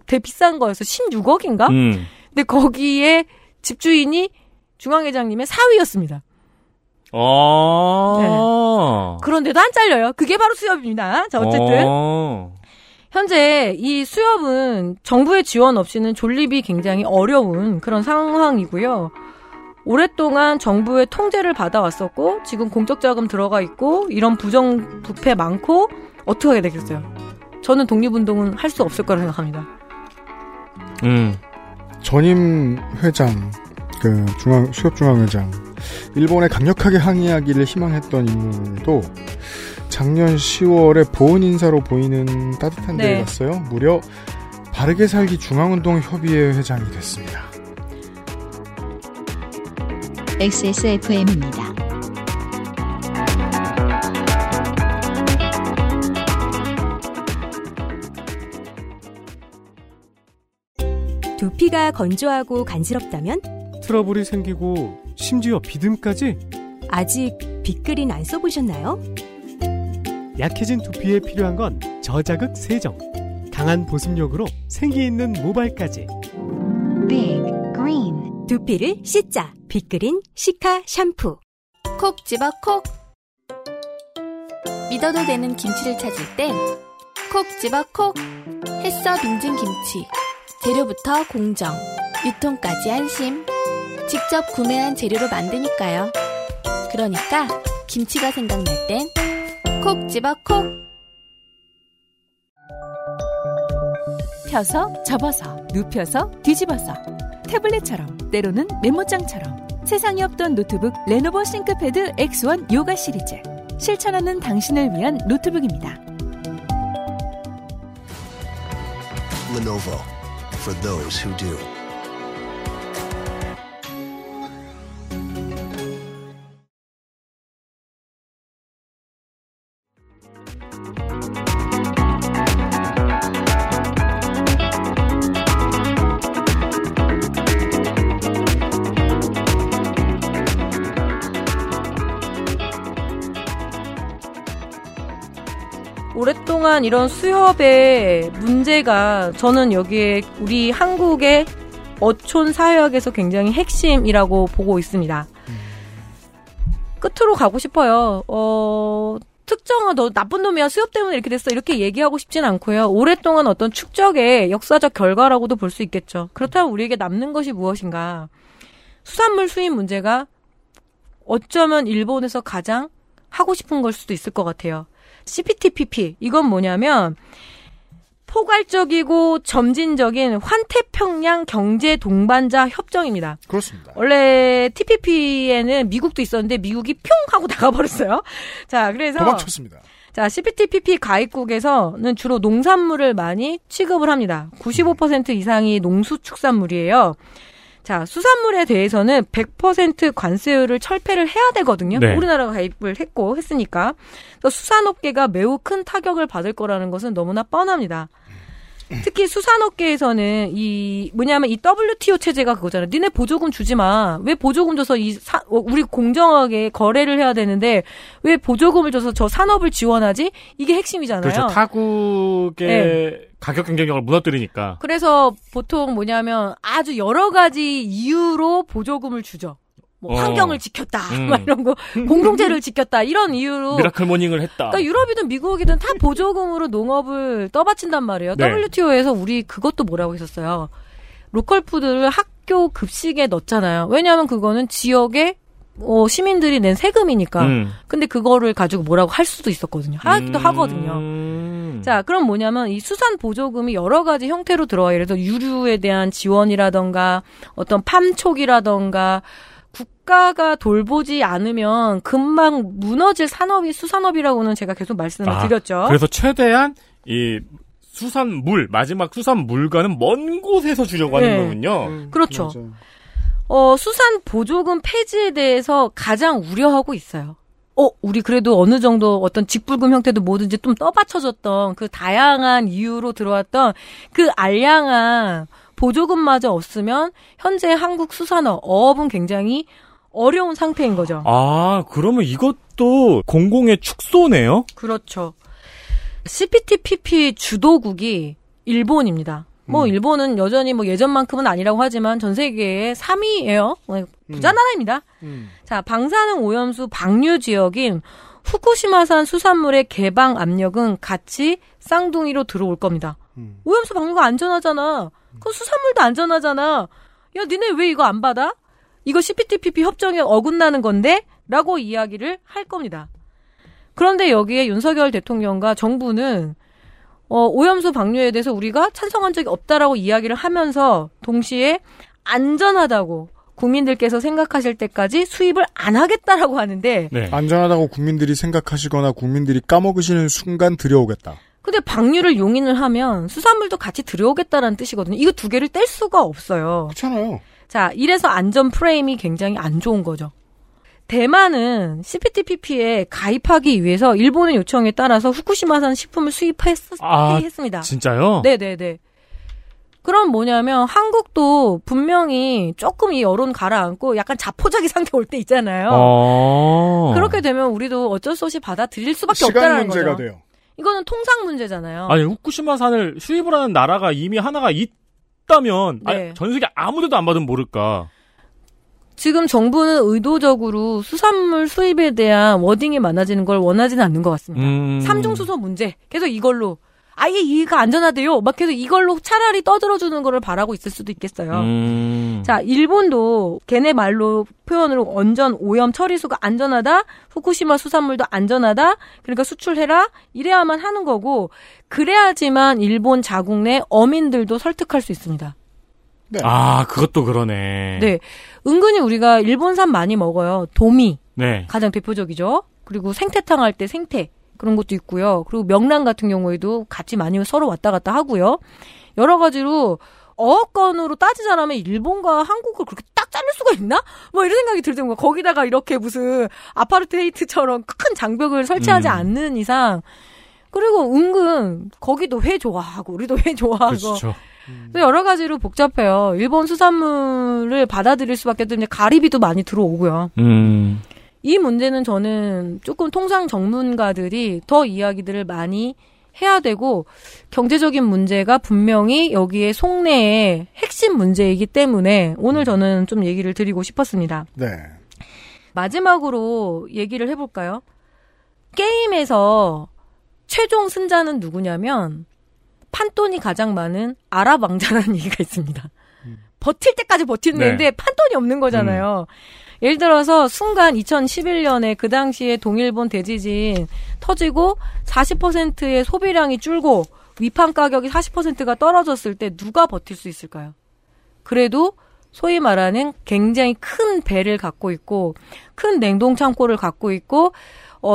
되게 비싼 거였어. 16억인가? 근데 거기에 집주인이 중앙회장님의 사위였습니다. 네. 그런데도 안 잘려요. 그게 바로 수협입니다. 자, 어쨌든 현재 이 수협은 정부의 지원 없이는 존립이 굉장히 어려운 그런 상황이고요. 오랫동안 정부의 통제를 받아왔었고 지금 공적자금 들어가 있고 이런 부정부패 많고 어떻게 하게 되겠어요? 저는 독립운동은 할 수 없을 거라 생각합니다. 전임 회장, 그 수협중앙회장, 일본에 강력하게 항의하기를 희망했던 인물도 작년 10월에 보은 인사로 보이는 따뜻한 데에 갔어요. 무려 바르게 살기 중앙운동 협의회 회장이 됐습니다. XSFM입니다. 두피가 건조하고 간지럽다면? 트러블이 생기고 심지어 비듬까지? 아직 빅그린 안 써보셨나요? 약해진 두피에 필요한 건 저자극 세정, 강한 보습력으로 생기있는 모발까지. Big Green. 두피를 씻자. 빅그린 시카 샴푸. 콕 집어 콕. 믿어도 되는 김치를 찾을 땐 콕 집어 콕. 햇서 빙진 김치. 재료부터 공정, 유통까지 안심. 직접 구매한 재료로 만드니까요. 그러니까 김치가 생각날 땐 콕 집어 콕. 펴서, 접어서, 눕혀서, 뒤집어서. 태블릿처럼, 때로는 메모장처럼. 세상에 없던 노트북 레노버 싱크패드 X1 요가 시리즈. 실천하는 당신을 위한 노트북입니다. Lenovo. For those who do. 오랫동안 이런 수협의 문제가 저는 여기에 우리 한국의 어촌 사회학에서 굉장히 핵심이라고 보고 있습니다. 끝으로 가고 싶어요. 특정한 너 나쁜 놈이야 수협 때문에 이렇게 됐어 이렇게 얘기하고 싶진 않고요. 오랫동안 어떤 축적의 역사적 결과라고도 볼 수 있겠죠. 그렇다면 우리에게 남는 것이 무엇인가. 수산물 수입 문제가 어쩌면 일본에서 가장 하고 싶은 걸 수도 있을 것 같아요. CPTPP 이건 뭐냐면 포괄적이고 점진적인 환태평양 경제동반자 협정입니다. 그렇습니다. 원래 TPP에는 미국도 있었는데 미국이 뿅 하고 나가버렸어요. 자, 그래서 도망쳤습니다. 자, CPTPP 가입국에서는 주로 농산물을 많이 취급을 합니다. 95% 이상이 농수축산물이에요. 자, 수산물에 대해서는 100% 관세율을 철폐를 해야 되거든요. 네. 우리나라가 가입을 했고 했으니까. 그래서 수산업계가 매우 큰 타격을 받을 거라는 것은 너무나 뻔합니다. 특히 수산업계에서는 이 WTO 체제가 그거잖아요. 니네 보조금 주지 마. 왜 보조금 줘서 우리 공정하게 거래를 해야 되는데 왜 보조금을 줘서 저 산업을 지원하지? 이게 핵심이잖아요. 그렇죠. 타국의 가격 경쟁력을 무너뜨리니까. 그래서 보통 뭐냐면 아주 여러 가지 이유로 보조금을 주죠. 뭐 환경을 지켰다, 막 이런 거, 공동체를 지켰다 이런 이유로. 미라클 모닝을 했다. 그러니까 유럽이든 미국이든 다 보조금으로 농업을 떠받친단 말이에요. 네. WTO에서 우리 그것도 뭐라고 했었어요. 로컬 푸드를 학교 급식에 넣었잖아요. 왜냐하면 그거는 지역의 시민들이 낸 세금이니까. 근데 그거를 가지고 뭐라고 할 수도 있었거든요. 하기도 하거든요. 자, 그럼 뭐냐면 이 수산 보조금이 여러 가지 형태로 들어와요. 예를 들어 유류에 대한 지원이라던가 어떤 팜촉이라던가 국가가 돌보지 않으면 금방 무너질 산업이 수산업이라고는 제가 계속 말씀을 드렸죠. 그래서 최대한 이 수산물, 마지막 수산물과는 먼 곳에서 주려고 하는 거군요. 그렇죠. 맞아요. 수산 보조금 폐지에 대해서 가장 우려하고 있어요. 우리 그래도 어느 정도 어떤 직불금 형태도 뭐든지 좀 떠받쳐줬던 그 다양한 이유로 들어왔던 그 알량한 보조금마저 없으면 현재 한국 수산업, 어업은 굉장히 어려운 상태인 거죠. 그러면 이것도 공공의 축소네요? 그렇죠. CPTPP 주도국이 일본입니다. 뭐 일본은 여전히 뭐 예전만큼은 아니라고 하지만 전 세계의 3위예요. 부자 나라입니다. 자, 방사능 오염수 방류 지역인 후쿠시마산 수산물의 개방 압력은 같이 쌍둥이로 들어올 겁니다. 오염수 방류가 안전하잖아. 그럼 수산물도 안전하잖아. 야, 니네 왜 이거 안 받아? 이거 CPTPP 협정에 어긋나는 건데? 라고 이야기를 할 겁니다. 그런데 여기에 윤석열 대통령과 정부는 오염수 방류에 대해서 우리가 찬성한 적이 없다라고 이야기를 하면서 동시에 안전하다고 국민들께서 생각하실 때까지 수입을 안 하겠다라고 하는데 네. 안전하다고 국민들이 생각하시거나 국민들이 까먹으시는 순간 들여오겠다. 근데 방류를 용인을 하면 수산물도 같이 들여오겠다라는 뜻이거든요. 이거 두 개를 뗄 수가 없어요. 그렇잖아요. 자, 이래서 안전 프레임이 굉장히 안 좋은 거죠. 대만은 CPTPP에 가입하기 위해서 일본의 요청에 따라서 후쿠시마산 식품을 수입했습니다. 진짜요? 네네네. 그럼 뭐냐면 한국도 분명히 조금 이 여론 가라앉고 약간 자포자기 상태 올 때 있잖아요. 그렇게 되면 우리도 어쩔 수 없이 받아들일 수밖에 없다는 거죠. 시간 문제가 돼요. 이거는 통상 문제잖아요. 아니, 후쿠시마산을 수입을 하는 나라가 이미 하나가 있다면 네. 아니, 전 세계 아무데도 안 받으면 모를까. 지금 정부는 의도적으로 수산물 수입에 대한 워딩이 많아지는 걸 원하지는 않는 것 같습니다. 3중수소 문제 계속 이걸로 아예 이가 안전하대요. 막 계속 이걸로 차라리 떠들어주는 걸 바라고 있을 수도 있겠어요. 자, 일본도 걔네 말로 표현으로 원전 오염 처리수가 안전하다. 후쿠시마 수산물도 안전하다. 그러니까 수출해라. 이래야만 하는 거고 그래야지만 일본 자국 내 어민들도 설득할 수 있습니다. 네. 아, 그것도 그러네. 네. 은근히 우리가 일본산 많이 먹어요. 도미. 네. 가장 대표적이죠. 그리고 생태탕 할 때 생태. 그런 것도 있고요. 그리고 명란 같은 경우에도 같이 많이 서로 왔다 갔다 하고요. 여러 가지로 어업권으로 따지자면 일본과 한국을 그렇게 딱 자를 수가 있나? 뭐 이런 생각이 들 정도. 거기다가 이렇게 무슨 아파르테이트처럼 큰 장벽을 설치하지 않는 이상. 그리고 은근 거기도 회 좋아하고 우리도 회 좋아하고. 그렇죠. 여러 가지로 복잡해요. 일본 수산물을 받아들일 수밖에 없는데 가리비도 많이 들어오고요. 이 문제는 저는 조금 통상 전문가들이 더 이야기들을 많이 해야 되고 경제적인 문제가 분명히 여기에 속내의 핵심 문제이기 때문에 오늘 저는 좀 얘기를 드리고 싶었습니다. 네. 마지막으로 얘기를 해볼까요? 게임에서 최종 승자는 누구냐면 판돈이 가장 많은 아랍 왕자라는 얘기가 있습니다. 버틸 때까지 버티는데 네. 판돈이 없는 거잖아요. 예를 들어서 순간 2011년에 그 당시에 동일본 대지진 터지고 40%의 소비량이 줄고 위판 가격이 40%가 떨어졌을 때 누가 버틸 수 있을까요? 그래도 소위 말하는 굉장히 큰 배를 갖고 있고 큰 냉동 창고를 갖고 있고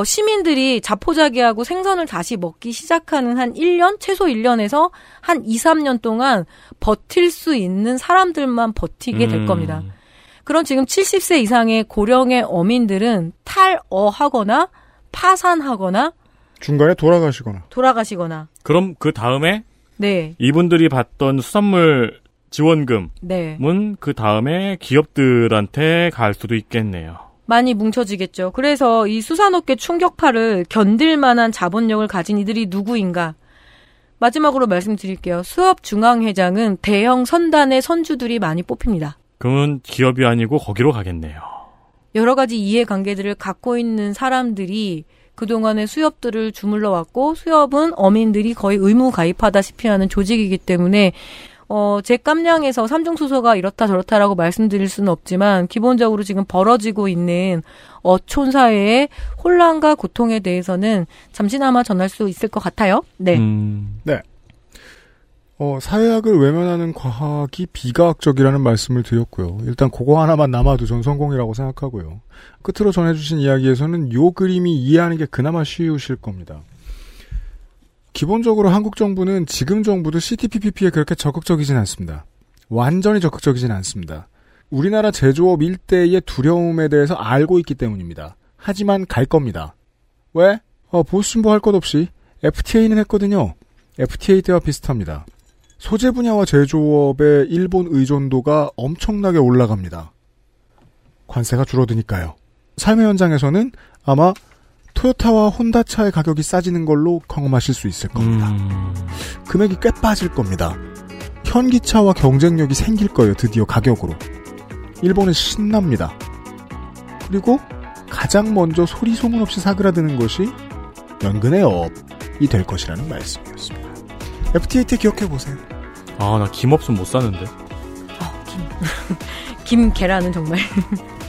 시민들이 자포자기하고 생선을 다시 먹기 시작하는 한 1년? 최소 1년에서 한 2, 3년 동안 버틸 수 있는 사람들만 버티게 될 겁니다. 그럼 지금 70세 이상의 고령의 어민들은 탈어하거나 파산하거나 중간에 돌아가시거나 그럼 그 다음에 네. 이분들이 받던 수산물 지원금은 네. 그 다음에 기업들한테 갈 수도 있겠네요. 많이 뭉쳐지겠죠. 그래서 이 수산업계 충격파를 견딜 만한 자본력을 가진 이들이 누구인가? 마지막으로 말씀드릴게요. 수협중앙회장은 대형 선단의 선주들이 많이 뽑힙니다. 그건 기업이 아니고 거기로 가겠네요. 여러 가지 이해관계들을 갖고 있는 사람들이 그동안의 수협들을 주물러 왔고 수협은 어민들이 거의 의무 가입하다시피 하는 조직이기 때문에 제 깜냥에서 3중수소가 이렇다 저렇다라고 말씀드릴 수는 없지만 기본적으로 지금 벌어지고 있는 어촌사회의 혼란과 고통에 대해서는 잠시나마 전할 수 있을 것 같아요. 네. 네. 사회학을 외면하는 과학이 비과학적이라는 말씀을 드렸고요. 일단 그거 하나만 남아도 전 성공이라고 생각하고요. 끝으로 전해주신 이야기에서는 요 그림이 이해하는 게 그나마 쉬우실 겁니다. 기본적으로 한국 정부는 지금 정부도 CPTPP에 그렇게 적극적이진 않습니다. 완전히 적극적이진 않습니다. 우리나라 제조업 일대의 두려움에 대해서 알고 있기 때문입니다. 하지만 갈 겁니다. 왜? 보수신보 할 것 없이 FTA는 했거든요. FTA 때와 비슷합니다. 소재 분야와 제조업의 일본 의존도가 엄청나게 올라갑니다. 관세가 줄어드니까요. 삶의 현장에서는 아마 토요타와 혼다차의 가격이 싸지는 걸로 경험하실 수 있을 겁니다. 금액이 꽤 빠질 겁니다. 현기차와 경쟁력이 생길 거예요. 드디어 가격으로. 일본은 신납니다. 그리고 가장 먼저 소리 소문 없이 사그라드는 것이 연근의 업이 될 것이라는 말씀이었습니다. FTA 때 기억해보세요. 아, 나 김 없으면 못 사는데. 아, 김 계란은 정말.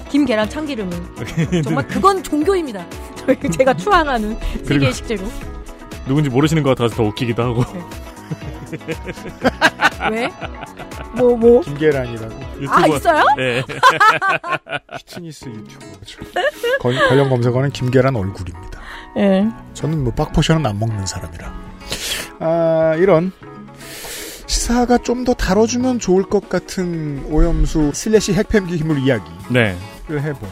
김 계란 참기름은. 정말 그건 종교입니다. 제가 추앙하는 세계의 식재료. 누군지 모르시는 것 같아서 더 웃기기도 하고. 왜? 뭐? 김계란이라고. 아, 있어요? 네. 키친이스 유튜버죠. 관련 검색어는 김계란 얼굴입니다. 예. 네. 저는 뭐 빡포션은 안 먹는 사람이라. 아, 이런 시사가 좀 더 다뤄주면 좋을 것 같은 오염수 / 핵폐기 힘을 이야기. 네. 를 해본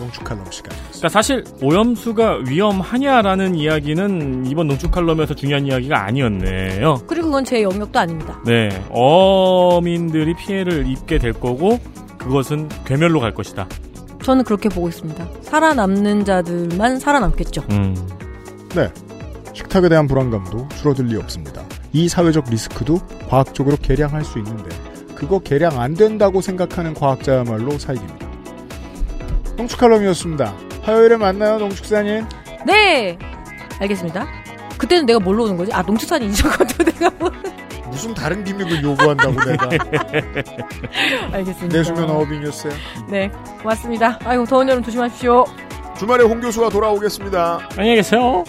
농축칼럼 시간이었습니다. 그러니까 사실 오염수가 위험하냐라는 이야기는 이번 농축칼럼에서 중요한 이야기가 아니었네요. 그리고 그건 제 영역도 아닙니다. 네, 어민들이 피해를 입게 될 거고 그것은 괴멸로 갈 것이다. 저는 그렇게 보고 있습니다. 살아남는 자들만 살아남겠죠. 네, 식탁에 대한 불안감도 줄어들 리 없습니다. 이 사회적 리스크도 과학적으로 계량할 수 있는데 그거 계량 안 된다고 생각하는 과학자야말로 사익입니다. 농축칼럼이었습니다. 화요일에 만나요, 농축산인. 네, 알겠습니다. 그때는 내가 뭘로 오는 거지? 아, 농축산인 저것도 내가 뭐 무슨 다른 기믹을 요구한다고 내가. 알겠습니다. 내수면 어업이 뉴스예요. 네, 고맙습니다. 아이고, 더운 여름 조심하십시오. 주말에 홍 교수와 돌아오겠습니다. 안녕히 계세요.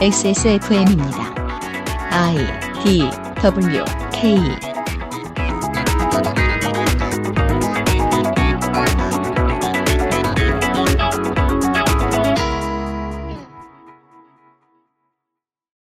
XSFM입니다. I, D, W, K